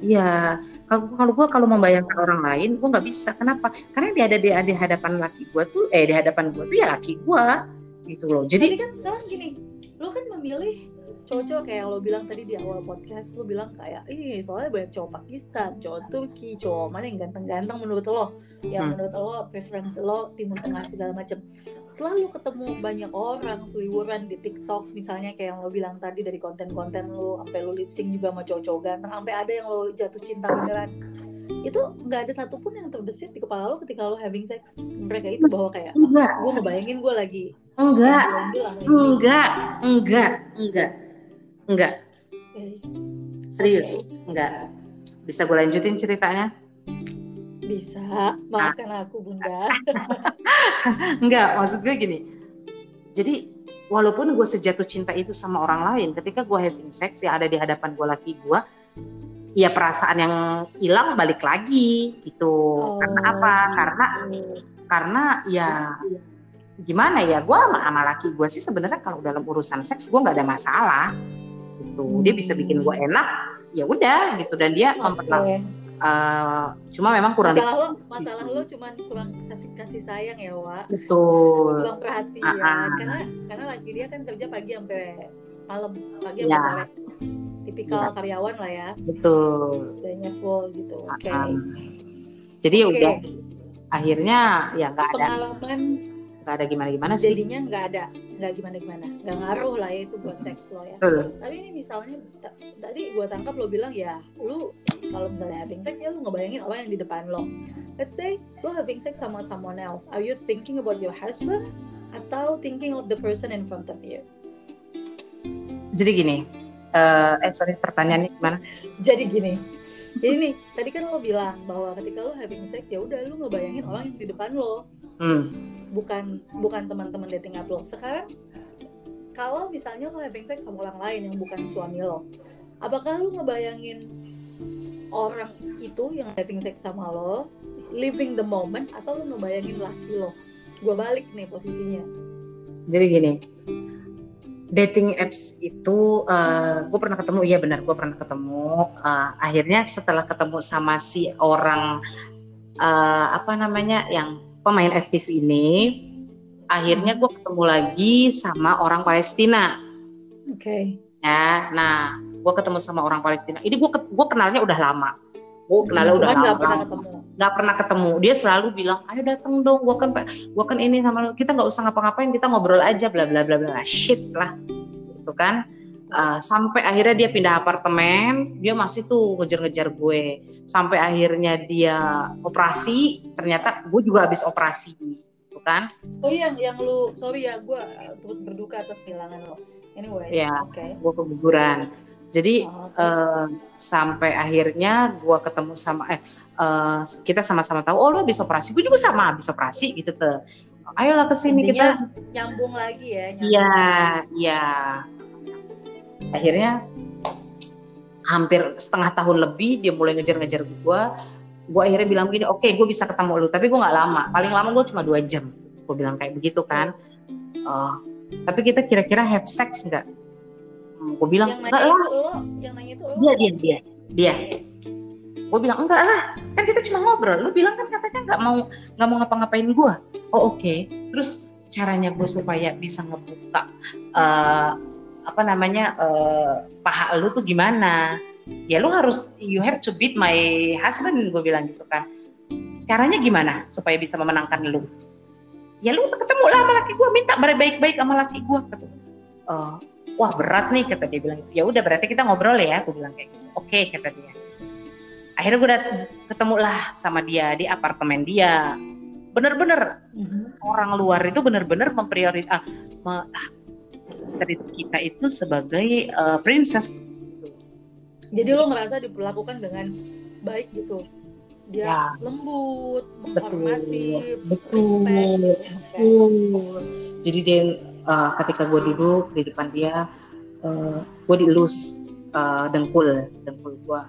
Iya, kalau gue membayangkan orang lain gue nggak bisa. Kenapa? Karena di hadapan laki gue tuh di hadapan gue tuh ya laki gue gitu loh. Jadi kan sekarang gini, lu kan memilih cowok-cowok kayak lo bilang tadi di awal podcast, lo bilang kayak, soalnya banyak cowok Pakistan, cowok Turki, cowok mana yang ganteng-ganteng menurut lo, yang menurut lo preference lo Timur Tengah segala macam. Setelah lo ketemu banyak orang seliwuran di TikTok misalnya kayak yang lo bilang tadi, dari konten-konten lo, sampai lo lip sync juga sama cowok-cowok ganteng, sampai ada yang lo jatuh cinta beneran. Itu nggak ada satupun yang terbesit di kepala lo ketika lo having sex mereka itu, bahwa kayak gue ngebayangin gue lagi enggak. Serius, enggak. Bisa gue lanjutin ceritanya? Bisa, maafkan aku bunda. Enggak, maksud gue gini. Jadi, walaupun gue sejatuh cinta itu sama orang lain, ketika gue having sex, yang ada di hadapan gue laki gue, ya perasaan yang hilang balik lagi, gitu. Karena apa? Karena ya gimana ya, gue sama laki gue sih sebenarnya kalau dalam urusan seks, gue gak ada masalah. Gitu. Dia bisa bikin gue enak, ya udah gitu, dan dia memperlakukan. Cuma memang kurang masalah lo cuma kurang kasih sayang ya, Wak. Betul. Kurang perhatian. Karena lagi dia kan kerja pagi sampai malam, pagi sampai sore. Tipikal karyawan lah ya. Betul. Kayaknya full gitu. Oke. Jadi ya udah. Akhirnya ya nggak ada. Pengalaman nggak ada gimana-gimana sih. Jadinya nggak gimana-gimana, nggak ngaruh lah ya itu buat seks lo ya. Tapi ini misalnya tadi gue tangkap lo bilang ya, lu kalau misalnya having sex ya lu ngebayangin orang yang di depan lo. Let's say lu having sex sama someone else, are you thinking about your husband atau thinking of the person in front of you? Jadi gini, pertanyaannya gimana? Jadi nih, tadi kan lo bilang bahwa ketika lo having sex ya udah lu ngebayangin orang yang di depan lo. Bukan teman-teman dating app lo. Sekarang kalau misalnya lo having sex sama orang lain yang bukan suami lo, apakah lo ngebayangin orang itu yang having sex sama lo, living the moment, atau lo ngebayangin laki lo? Gue balik nih posisinya. Jadi gini, dating apps itu gue pernah ketemu, akhirnya setelah ketemu sama si orang yang pemain aktif ini, akhirnya gue ketemu lagi sama orang Palestina. Oke. Ya, nah, gue ketemu sama orang Palestina. Ini gue kenalnya udah lama. Gak pernah ketemu. Dia selalu bilang, ayo datang dong. Gue kan ini sama lo. Kita nggak usah ngapa-ngapain. Kita ngobrol aja. Bla bla bla bla. Shit lah. Itu kan. Sampai akhirnya dia pindah apartemen, dia masih tuh ngejar-ngejar gue. Sampai akhirnya dia operasi, ternyata gue juga habis operasi, gitu kan? Oh yang lu, sorry ya, gue turut berduka atas kehilangan lo. Anyway, gue keguguran. Jadi sampai akhirnya gue ketemu sama kita sama-sama tahu, oh lo habis operasi, gue juga sama habis operasi gitu tuh. Ayolah kesini. Intinya kita nyambung lagi ya. Iya, iya. Akhirnya hampir setengah tahun lebih dia mulai ngejar-ngejar gua. Gue akhirnya bilang begini, oke, gue bisa ketemu lu, tapi gue gak lama, paling lama gue cuma 2 jam. Gue bilang kayak begitu kan. Tapi kita kira-kira have sex gak? Gue bilang, enggak lah. Yang nanya itu lu? Dia. Gue bilang, enggak lah, kan kita cuma ngobrol. Lu bilang kan katanya gak mau ngapa-ngapain gue. Oh oke. Terus caranya gue supaya bisa ngebuka paha lu tuh gimana? Ya lu harus, you have to beat my husband, gue bilang gitu kan. Caranya gimana supaya bisa memenangkan lu? Ya lu ketemu lah sama laki gue, minta baik-baik sama laki gue. Wah berat nih, kata dia bilang. Ya udah berarti kita ngobrol ya, gue bilang kayak gitu. Oke, kata dia. Akhirnya gue udah ketemu lah sama dia di apartemen dia. Bener-bener orang luar itu bener-bener memprioritas kita itu sebagai princess. Jadi lo ngerasa diperlakukan dengan baik gitu. Dia ya, lembut, menghormati, respect. Betul. Jadi dia ketika gue duduk di depan dia, gue dielus dengkul gue.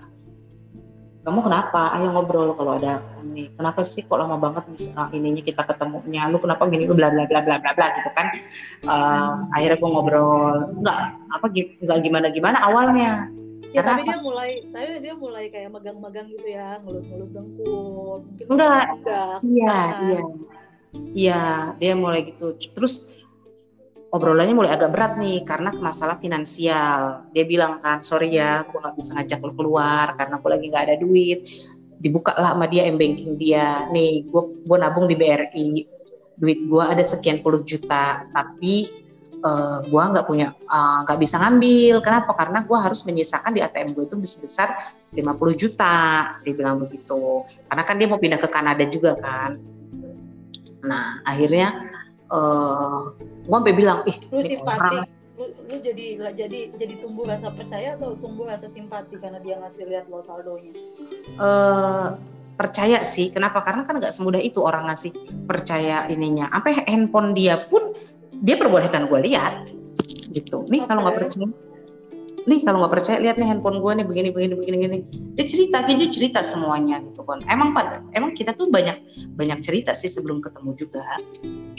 Kamu kenapa? Ayo ngobrol kalau ada ini. Kenapa sih kok lama banget ininya kita ketemunya? Lu kenapa gini? Lu bla bla bla bla bla bla gitu kan. Akhirnya gue ngobrol. Enggak gimana-gimana awalnya. Ya, tapi dia mulai kayak megang-megang gitu ya, ngelus-ngelus dengkul. Enggak. Iya, dia mulai gitu. Terus obrolannya mulai agak berat nih karena masalah finansial. Dia bilang kan, sorry ya, gue nggak bisa ngajak lo keluar karena gue lagi nggak ada duit. Dibuka lah sama dia m-banking dia. Nih, gue nabung di BRI. Duit gue ada sekian puluh juta, tapi gue nggak punya, nggak bisa ngambil. Kenapa? Karena gue harus menyisakan di ATM gue itu sebesar 50 juta, dia bilang begitu. Karena kan dia mau pindah ke Kanada juga kan. Nah akhirnya gue sampai bilang, lu simpati, lu jadi tumbuh rasa percaya atau tumbuh rasa simpati karena dia ngasih lihat lo saldonya? Percaya sih. Kenapa? Karena kan nggak semudah itu orang ngasih percaya ininya. Sampai handphone dia pun dia perbolehkan gue lihat gitu. Nih kalau nggak percaya, lihat nih handphone gue nih begini. Dia cerita semuanya gitu kan. Emang kita tuh banyak cerita sih sebelum ketemu juga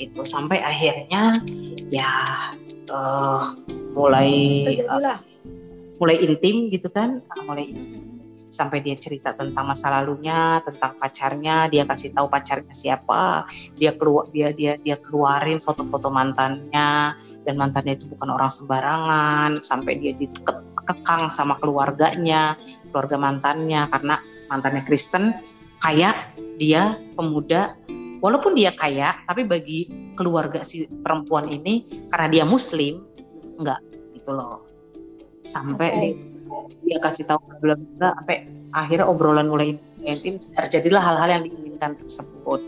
gitu. Sampai akhirnya ya mulai intim gitu kan, mulai intim. Sampai dia cerita tentang masa lalunya, tentang pacarnya, dia kasih tahu pacarnya siapa, dia keluarin foto-foto mantannya, dan mantannya itu bukan orang sembarangan, sampai dia dikekang sama keluarga mantannya, karena mantannya Kristen, kaya, dia pemuda, walaupun dia kaya, tapi bagi keluarga si perempuan ini, karena dia Muslim, enggak gitu loh, sampai dia kasih tahu bla-bla-bla, sampai akhirnya obrolan mulai intim, terjadilah hal-hal yang diinginkan tersebut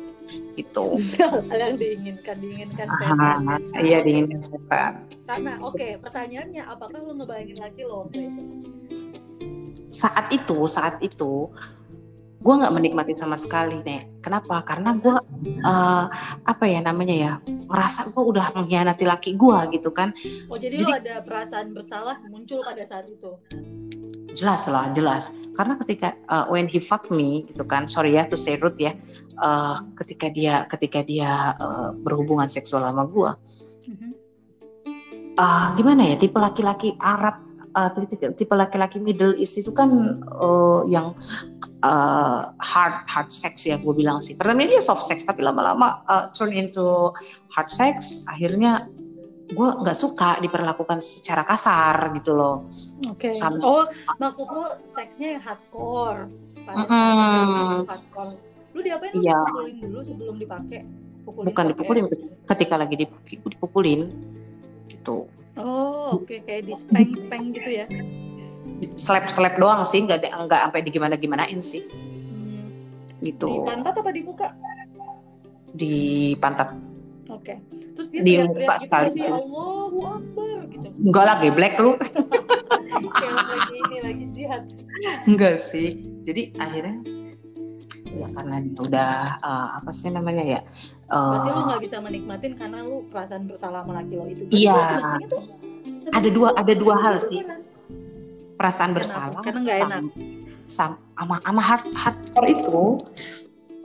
gitu. Hal yang diinginkan setan. Iya, diinginkan setan. Karena oke, pertanyaannya apakah lo ngebayangin lagi lo itu? Saat itu gue nggak menikmati sama sekali, Nek. Kenapa? Karena gue merasa gue udah mengkhianati laki gue gitu kan. Oh jadi lo ada perasaan bersalah muncul pada saat itu? Jelas. Karena ketika when he fuck me gitu kan, sorry ya to say rude ya, ketika dia berhubungan seksual sama gue, gimana ya, tipe laki-laki Arab, tipe laki-laki Middle East itu kan yang hard sex ya, gue bilang sih. Pertama dia soft sex, tapi lama-lama turn into hard sex. Akhirnya gue nggak suka diperlakukan secara kasar gitu loh. Oke. Okay. Oh, maksud lu seksnya hardcore? Hardcore. Lu diapain? Yeah. Pukulin dulu sebelum dipakai. Bukan dipukulin, ketika lagi dipukulin gitu. Oh, oke. Kayak di speng-speng gitu ya? Slap doang sih, nggak sampai di gimana-gimanain sih. Gitu. Di pantat apa di muka? Di pantat. Oke. Terus dia teriak-teriak gitu sih, Allahu Akbar gitu. Enggak lah, geblek lu. Kayak lagi jihad. Enggak sih. Jadi akhirnya ya, karena dia udah berarti lu nggak bisa menikmatin karena lu perasaan bersalah sama laki lo itu. Iya. Ada dua hal sih. Perasaan bersalah karena nggak enak sama hardcore itu.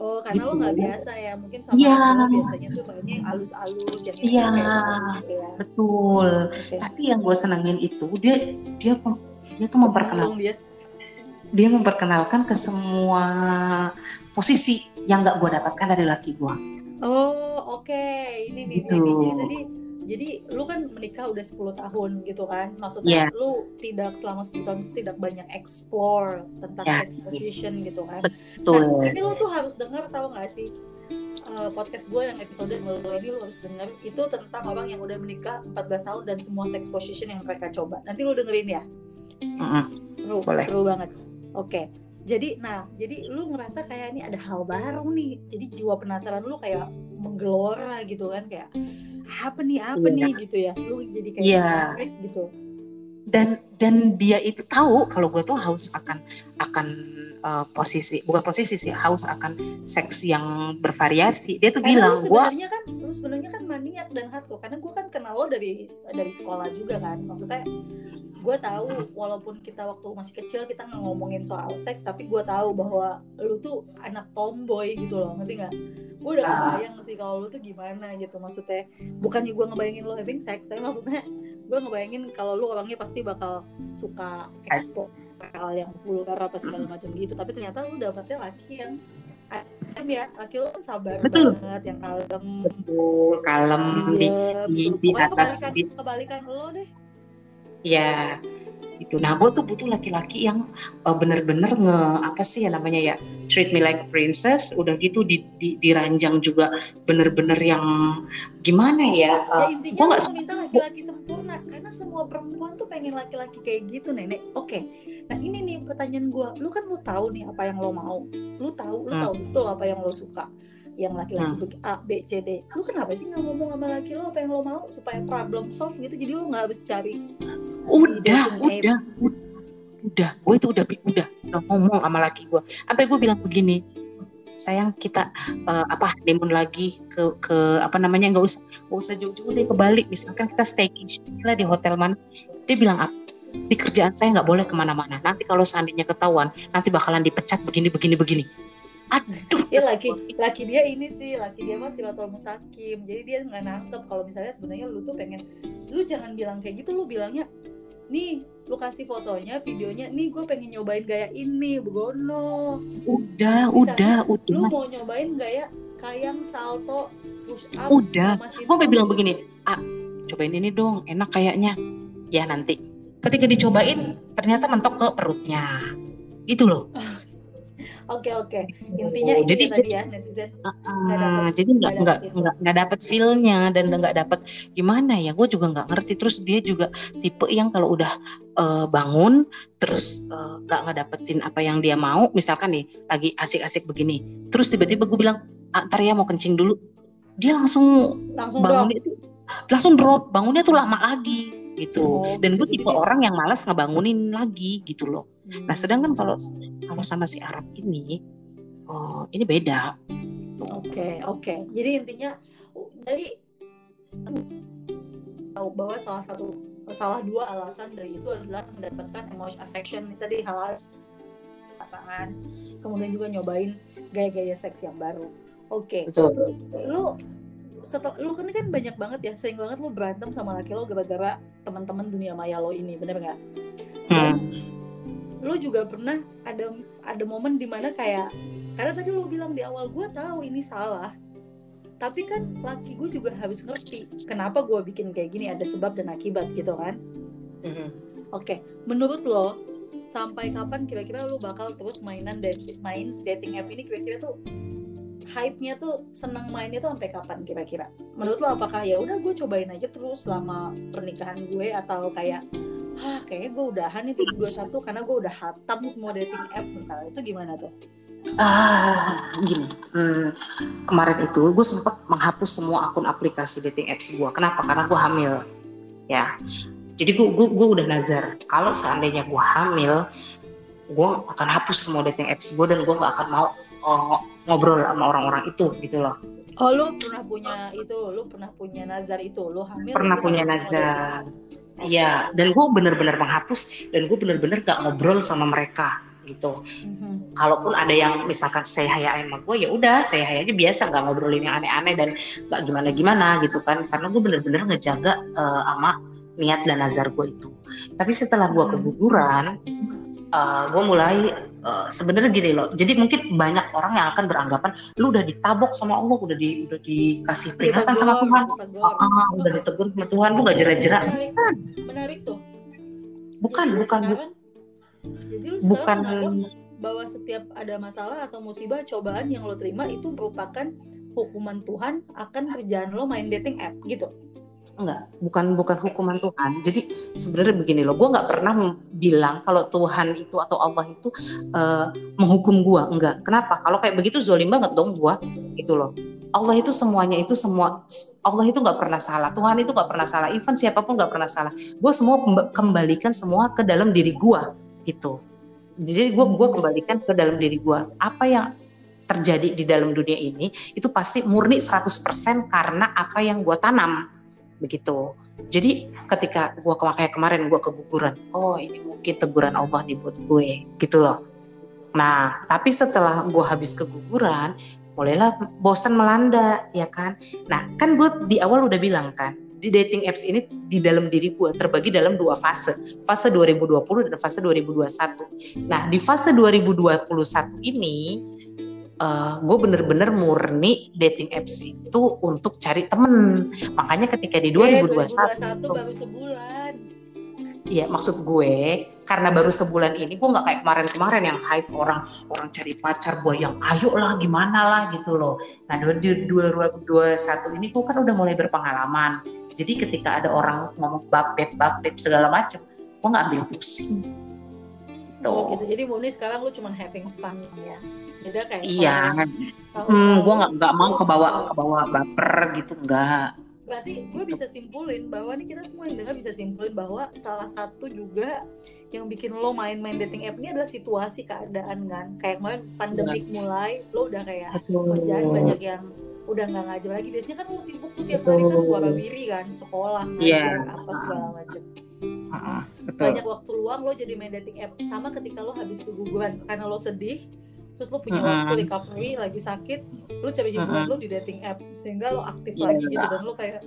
Oh, karena gitu. Lo nggak biasa ya, mungkin sama lo biasanya tuh banyak yang halus-halus yang itu kayak betul. Okay. Tapi yang gue senengin itu dia tuh memperkenalkan ke semua posisi yang nggak gue dapatkan dari laki gue. Oh, oke, okay. Ini gitu. Ini tadi. Jadi lu kan menikah udah 10 tahun gitu kan. Maksudnya lu tidak selama 10 tahun itu tidak banyak explore tentang sex position gitu kan. Betul. Nah, ini lu tuh harus dengar, tahu enggak sih? Podcast gue yang episode ini lu harus dengar, itu tentang orang yang udah menikah 14 tahun dan semua sex position yang mereka coba. Nanti lu dengerin ya. Seru banget. Oke. Okay. Jadi lu ngerasa kayak ini ada hal baru nih. Jadi jiwa penasaran lu kayak menggelora gitu kan, kayak apa nih gitu ya, lu jadi kayak menarik gitu. Dan dia itu tahu kalau gue tuh haus akan posisi sih, haus akan seks yang bervariasi. Dia tuh karena bilang lu sebenarnya kan maniak dan hardcore, karena gue kan kenal lo dari sekolah juga kan, maksudnya gue tahu walaupun kita waktu masih kecil kita nggak ngomongin soal seks, tapi gue tahu bahwa lu tuh anak tomboy gitu loh, ngerti nggak? Gue udah kebayang sih kalau lu tuh gimana gitu, maksudnya bukannya gue ngebayangin lu having sex, tapi maksudnya gue ngebayangin kalau lu orangnya pasti bakal suka explore hal yang vulgar apa segala macam gitu, tapi ternyata lu dapetnya laki yang laki lu kan sabar banget, yang kalem di atas kebalikan lu deh. Iya, itu. Nah, gue tuh butuh laki-laki yang bener-bener treat me like a princess. Udah gitu diranjang juga bener-bener yang gimana ya? Gue nggak minta laki-laki sempurna, karena semua perempuan tuh pengen laki-laki kayak gitu, nenek. Oke, nah ini nih pertanyaan gue. Lu kan lu tahu nih apa yang lo mau. Lu tahu betul apa yang lo suka. Yang laki-laki A, B, C, D. Lu kenapa sih gak ngomong sama laki lu apa yang lu mau, supaya problem solve gitu, jadi lu gak harus cari udah, gue itu udah ngomong sama laki gue. Sampai gue bilang begini, sayang kita honeymoon lagi ke gak usah jauh-jauh deh ke Bali. Misalkan kita staycation lah di hotel mana. Dia bilang di kerjaan saya gak boleh kemana-mana, nanti kalau seandainya ketahuan nanti bakalan dipecat begini. Aduh, ya laki dia ini sih, laki dia mah silatul mustaqim. Jadi dia nggak nangkep kalau misalnya sebenarnya lu tuh pengen, lu jangan bilang kayak gitu, lu bilangnya, nih, lu kasih fotonya, videonya, nih gue pengen nyobain gaya ini, begono. Udah. Lu mau nyobain gaya kayang, salto, push up. Udah. Gue bilang begini, cobain ini dong, enak kayaknya. Ya nanti. Ketika dicobain, ternyata mentok ke perutnya. Gitu loh. Oke. Intinya jadi tadi ya netizen. Jadi nggak dapat feel-nya dan nggak dapat gimana ya. Gue juga nggak ngerti. Terus dia juga tipe yang kalau udah bangun terus nggak ngedapetin apa yang dia mau. Misalkan nih lagi asik-asik begini, terus tiba-tiba gue bilang, ntar ya mau kencing dulu. Dia langsung bangun itu, langsung drop. Bangunnya tuh lama lagi. Gitu. Dan gue tipe orang yang malas ngebangunin lagi gitu loh. Nah sedangkan kalau sama si Arab ini beda. Oke. Jadi intinya dari tahu bahwa salah dua alasan dari itu adalah mendapatkan emotional affection tadi, hal pasangan, kemudian juga nyobain gaya-gaya seks yang baru. Oke. Betul. Lu kan banyak banget ya, sering banget lu berantem sama laki lo gara-gara teman-teman dunia maya lo ini, bener nggak? Lu juga pernah ada momen dimana kayak, karena tadi lu bilang di awal, gue tahu ini salah, tapi kan laki gue juga harus ngerti kenapa gue bikin kayak gini, ada sebab dan akibat gitu kan? Oke. Menurut lo sampai kapan kira-kira lu bakal terus main dating app ini, kira-kira tuh hype-nya tuh, senang mainnya tuh sampai kapan kira-kira? Menurut lo apakah ya udah gue cobain aja terus selama pernikahan gue, atau kayak kayaknya gue udahan itu 21 karena gue udah hatam semua dating app misalnya, itu gimana tuh? Kemarin itu gue sempat menghapus semua akun aplikasi dating apps gue. Kenapa? Karena gue hamil ya. Jadi gue udah nazar kalau seandainya gue hamil gue akan hapus semua dating apps gue, dan gue gak akan mau ngobrol sama orang-orang itu gitu loh. Oh, lu pernah punya itu, lu pernah punya nazar itu, lu hamil? Pernah punya nazar. Iya, dan gue bener-bener menghapus, dan gue bener-bener gak ngobrol sama mereka gitu. Mm-hmm. Kalaupun ada yang misalkan saya hayai sama gue, ya udah saya hayai aja biasa, gak ngobrolin yang aneh-aneh dan gak gimana-gimana gitu kan. Karena gue bener-bener ngejaga sama niat dan nazar gue itu. Tapi setelah gue keguguran, gue mulai sebenarnya gini loh. Jadi mungkin banyak orang yang akan beranggapan lu udah ditabok sama Allah, udah dikasih peringatan sama Tuhan, udah ditegur sama Tuhan, lu gak jerak-jerak. Menarik tuh. Bukan. Jadi lu bukan bahwa setiap ada masalah atau musibah, cobaan yang lo terima itu merupakan hukuman Tuhan akan kerjaan lo main dating app gitu. Enggak, bukan hukuman Tuhan. Jadi sebenarnya begini loh, gue nggak pernah bilang kalau Tuhan itu atau Allah itu menghukum gue. Enggak. Kenapa? Kalau kayak begitu zolim banget dong gue, gitu loh. Allah itu semuanya itu semua, Allah itu nggak pernah salah, Tuhan itu nggak pernah salah, even siapapun nggak pernah salah. Gue semua kembalikan semua ke dalam diri gue, gitu. Jadi gue kembalikan ke dalam diri gue. Apa yang terjadi di dalam dunia ini itu pasti murni 100% karena apa yang gue tanam. Begitu. Jadi ketika gue kemarin gue keguguran, oh ini mungkin teguran Allah nih buat gue, gitu loh. Nah, tapi setelah gue habis keguguran, mulailah bosan melanda, ya kan. Nah, kan gue di awal udah bilang kan, di dating apps ini di dalam diri gue terbagi dalam dua fase, fase 2020 dan fase 2021. Nah, di fase 2021 ini, gue bener-bener murni dating apps itu untuk cari temen. Makanya ketika di 2021 baru sebulan. Iya, maksud gue karena baru sebulan ini gue gak kayak kemarin-kemarin yang hype orang cari pacar, gue yang ayo lah gimana lah gitu loh. Nah di 2021 ini gue kan udah mulai berpengalaman. Jadi ketika ada orang ngomong bab-beb segala macem, gue gak ambil pusing. Oh gitu. Jadi Moni sekarang lu cuma having fun ya. Beda kayak iya. Gue nggak mau ke bawah baper gitu, enggak. Berarti gue bisa simpulin bahwa nih kita semua yang dengar bisa simpulin bahwa salah satu juga yang bikin lo main-main dating app ini adalah situasi keadaan kan. Kayak kemarin pandemik mulai, lo udah kayak kerjaan banyak yang udah nggak ngajar lagi. Biasanya kan lo sibuk tuh tiap hari kan wara-wiri kan, sekolah, ngajar apa segala macam. Betul. Banyak waktu luang lo jadi main dating app. Sama ketika lo habis keguguran karena lo sedih, terus lo punya waktu recovery, lagi sakit, lo cari hiburan lo di dating app sehingga lo aktif lagi gitu. Dan lo kayak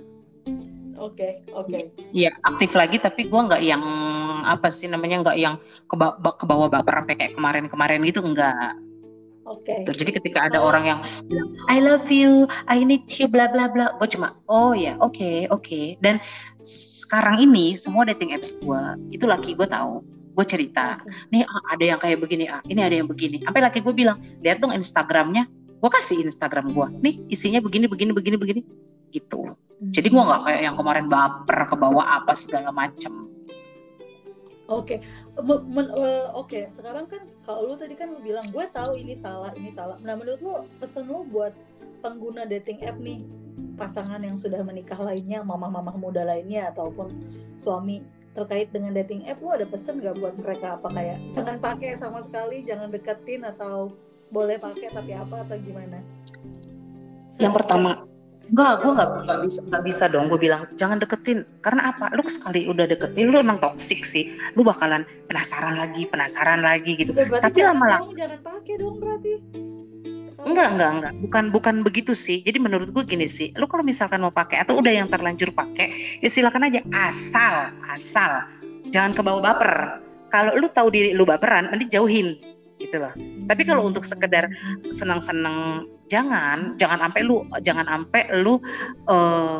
oke. Iya, aktif lagi, tapi gue nggak yang nggak yang ke bawah baper sampai kayak kemarin-kemarin gitu, enggak. Oke. Jadi ketika ada orang yang bilang I love you, I need you, bla bla bla, gue cuma oke. Dan sekarang ini semua dating apps gue itu laki gue tahu, gue cerita nih ada yang kayak begini, ini ada yang begini, sampai laki gue bilang lihat dong Instagramnya, gue kasih Instagram gue nih isinya begini gitu. Jadi gue nggak kayak yang kemarin baper ke bawah apa segala macem. Oke. Sekarang kan kalau lu tadi kan lu bilang gue tahu ini salah. Nah menurut lu pesan lu buat pengguna dating app nih, pasangan yang sudah menikah lainnya, mama-mama muda lainnya ataupun suami, terkait dengan dating app, lu ada pesan nggak buat mereka? Apa kayak jangan pakai sama sekali, jangan deketin, atau boleh pakai tapi apa, atau gimana? Yang pertama, Gue gak bisa dong gue bilang jangan deketin. Karena apa? Lu sekali udah deketin, lu emang toksik sih, lu bakalan penasaran lagi gitu. Tapi lama-lama jangan pakai dong berarti. Enggak. Bukan begitu sih. Jadi menurut gue gini sih, lu kalau misalkan mau pakai atau udah yang terlanjur pakai, ya silakan aja, asal jangan ke bawah baper. Kalau lu tahu diri lu baperan, nanti jauhin gitu loh. Tapi kalau untuk sekedar senang-senang, jangan sampai lu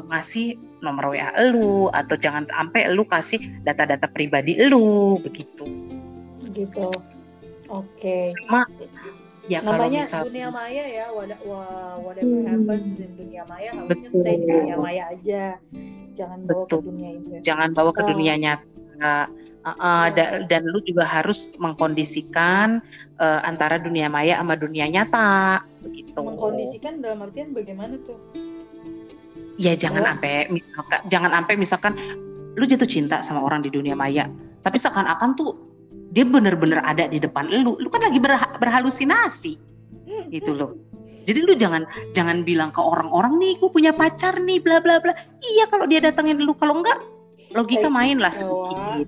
ngasih nomor WA lu, atau jangan sampai lu kasih data-data pribadi lu, begitu. Gitu. Oke. Sama ya, namanya misal, dunia maya ya, whatever happens in dunia maya, harusnya stay di dunia maya aja. Jangan bawa ke dunia ini. Jangan bawa ke dunia nyata. Dan lu juga harus mengkondisikan antara dunia maya sama dunia nyata, begitu. Mengkondisikan dalam artian bagaimana tuh? Ya jangan sampai misalkan lu jatuh cinta sama orang di dunia maya, tapi seakan-akan tuh dia benar-benar ada di depan lu kan lagi berhalusinasi. gitu loh. Jadi lu jangan bilang ke orang-orang, nih gue punya pacar nih bla bla bla. Iya, kalau dia datengin lu, kalau enggak logika main lah sedikit.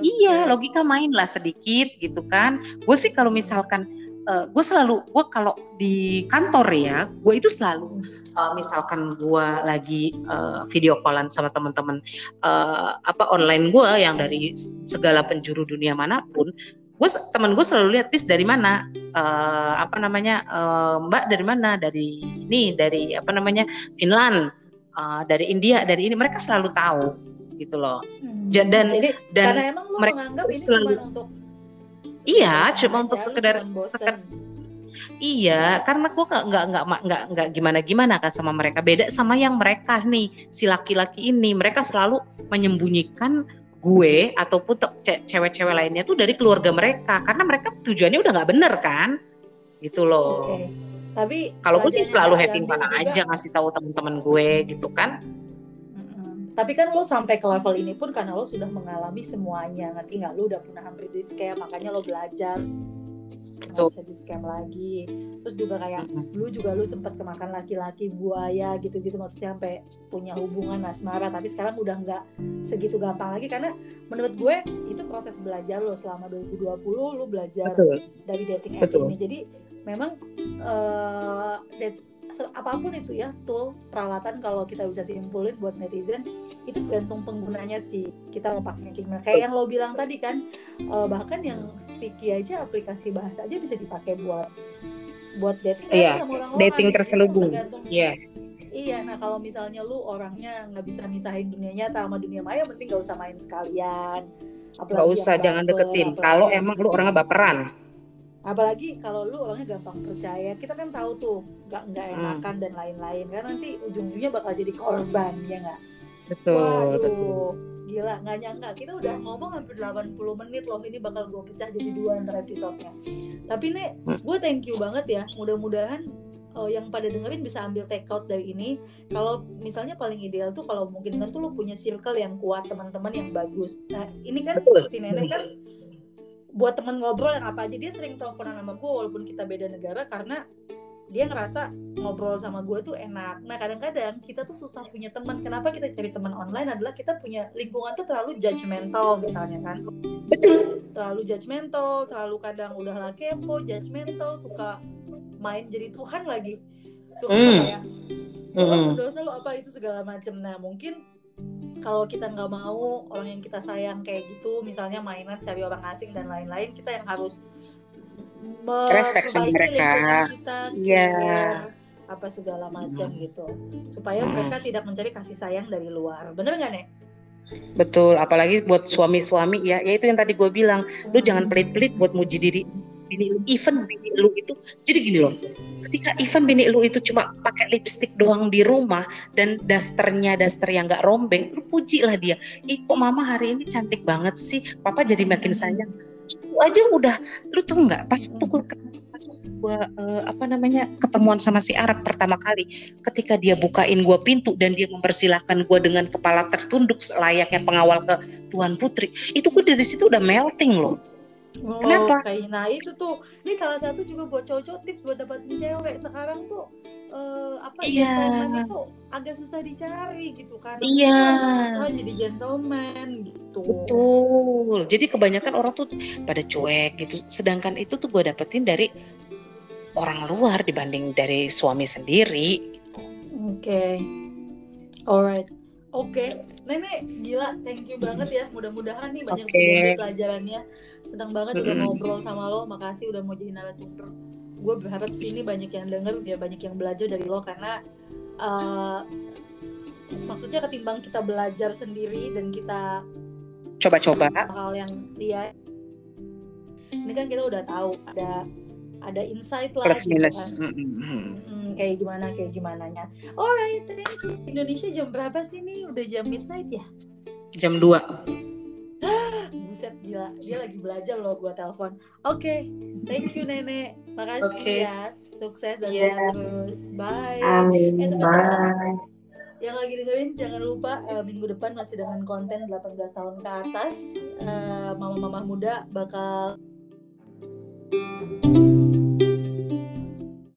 Iya, logika main lah sedikit gitu kan. Gue sih kalau misalkan gue kalau di kantor ya, gue itu selalu misalkan gue lagi video callan sama teman-teman online gue yang dari segala penjuru dunia manapun, teman gue selalu lihat, bis dari mana, mbak dari mana, dari ini, dari Finland, dari India, dari ini, mereka selalu tahu gitu loh. Dan karena emang lo menganggap ini selalu, cuma untuk sekedar iya, karena gue nggak gimana kan sama mereka. Beda sama yang mereka nih, si laki-laki ini, mereka selalu menyembunyikan gue ataupun cewek-cewek lainnya tuh dari keluarga mereka, karena mereka tujuannya udah nggak bener kan, gitu loh. Okay. Tapi kalau gue sih selalu happy mana aja ngasih tahu teman-teman gue gitu kan. Tapi kan lo sampai ke level ini pun karena lo sudah mengalami semuanya, ngerti nggak? Lo udah pernah hampir di scam, makanya lo belajar nggak bisa di scam lagi. Terus juga kayak lo sempat kemakan laki-laki buaya gitu-gitu, maksudnya sampai punya hubungan asmara. Tapi sekarang udah nggak segitu gampang lagi, karena menurut gue itu proses belajar lo selama 2020, lo belajar dari dating app ini. Jadi memang apapun itu ya, tools, peralatan, kalau kita bisa simpulin buat netizen, itu tergantung penggunanya sih, kita mau pakai gimana. Kayak yang lo bilang tadi kan, bahkan yang Speaky aja, aplikasi bahasa aja bisa dipakai buat dating sama orang-orang, dating terselubung. Iya, nah kalau misalnya lu orangnya nggak bisa misahin dunia nyata sama dunia maya, mending nggak usah main sekalian, nggak usah, jangan deketin kalau emang lu orangnya baperan. Apalagi kalau lu orangnya gampang percaya, kita kan tahu tuh nggak enakan dan lain-lain, kan nanti ujung-ujungnya bakal jadi korban, ya nggak? Betul. Gila, nggak nyangka kita udah ngomong hampir 80 menit loh, ini bakal gue pecah jadi 2 antar episode-nya. Tapi nih, gue thank you banget ya, mudah-mudahan yang pada dengerin bisa ambil take out dari ini. Kalau misalnya paling ideal tuh kalau mungkin kan tuh lu punya circle yang kuat, teman-teman yang bagus. Nah ini kan si Nenek kan buat temen ngobrol yang apa aja, dia sering teleponan sama gue walaupun kita beda negara, karena dia ngerasa ngobrol sama gue tuh enak. Nah kadang-kadang kita tuh susah punya teman. Kenapa kita cari teman online adalah kita punya lingkungan tuh terlalu judgmental misalnya kan. Betul. Terlalu judgmental, terlalu kadang udahlah kepo, judgmental, suka main jadi Tuhan lagi. Suka kayak dosa lo apa itu segala macem. Nah mungkin kalau kita nggak mau orang yang kita sayang kayak gitu, misalnya mainan cari orang asing dan lain-lain, kita yang harus respect sama mereka, apa segala macam gitu, supaya mereka tidak mencari kasih sayang dari luar. Bener nggak, Nek? Betul. Apalagi buat suami-suami ya, itu yang tadi gue bilang, lu jangan pelit-pelit buat muji diri. Even bini lu itu, jadi gini loh, ketika even bini lu itu cuma pakai lipstick doang di rumah dan daster yang nggak rombeng, lu puji lah dia. Kok mama hari ini cantik banget sih, papa jadi makin sayang. Itu aja udah, lu tuh nggak pas pukul gua ketemuan sama si Arab pertama kali, ketika dia bukain gua pintu dan dia mempersilahkan gua dengan kepala tertunduk layaknya pengawal ke Tuan Putri, itu gua dari situ udah melting loh. Kenapa? Nah itu tuh, ini salah satu juga buat cowok-cowok tips buat dapetin cewek sekarang tuh gentleman itu agak susah dicari gitu kan. Iya, jadi gentleman gitu. Betul. Jadi kebanyakan orang tuh pada cuek gitu. Sedangkan itu tuh gue dapetin dari orang luar dibanding dari suami sendiri. Oke. Alright. Oke, Nenek, gila, thank you banget ya. Mudah-mudahan nih banyak pelajarannya. Senang banget udah ngobrol sama lo. Makasih udah mau jadi narasumber. Gue berharap sini banyak yang denger, biar banyak yang belajar dari lo, karena maksudnya ketimbang kita belajar sendiri dan kita coba-coba hal yang ini kan kita udah tahu ada insight lah. Plus minus. Gitu kan. Kayak gimananya. Alright, thank you. Indonesia jam berapa sih nih? Udah jam midnight ya? Jam 2. Buset, gila. Dia lagi belajar loh, gua telepon. Oke, thank you Nenek. Makasih ya. Sukses dan sehat terus. Bye. Amin. Bye. Yang lagi dengerin, jangan lupa minggu depan masih dengan konten 18 tahun ke atas. Mama-mama muda bakal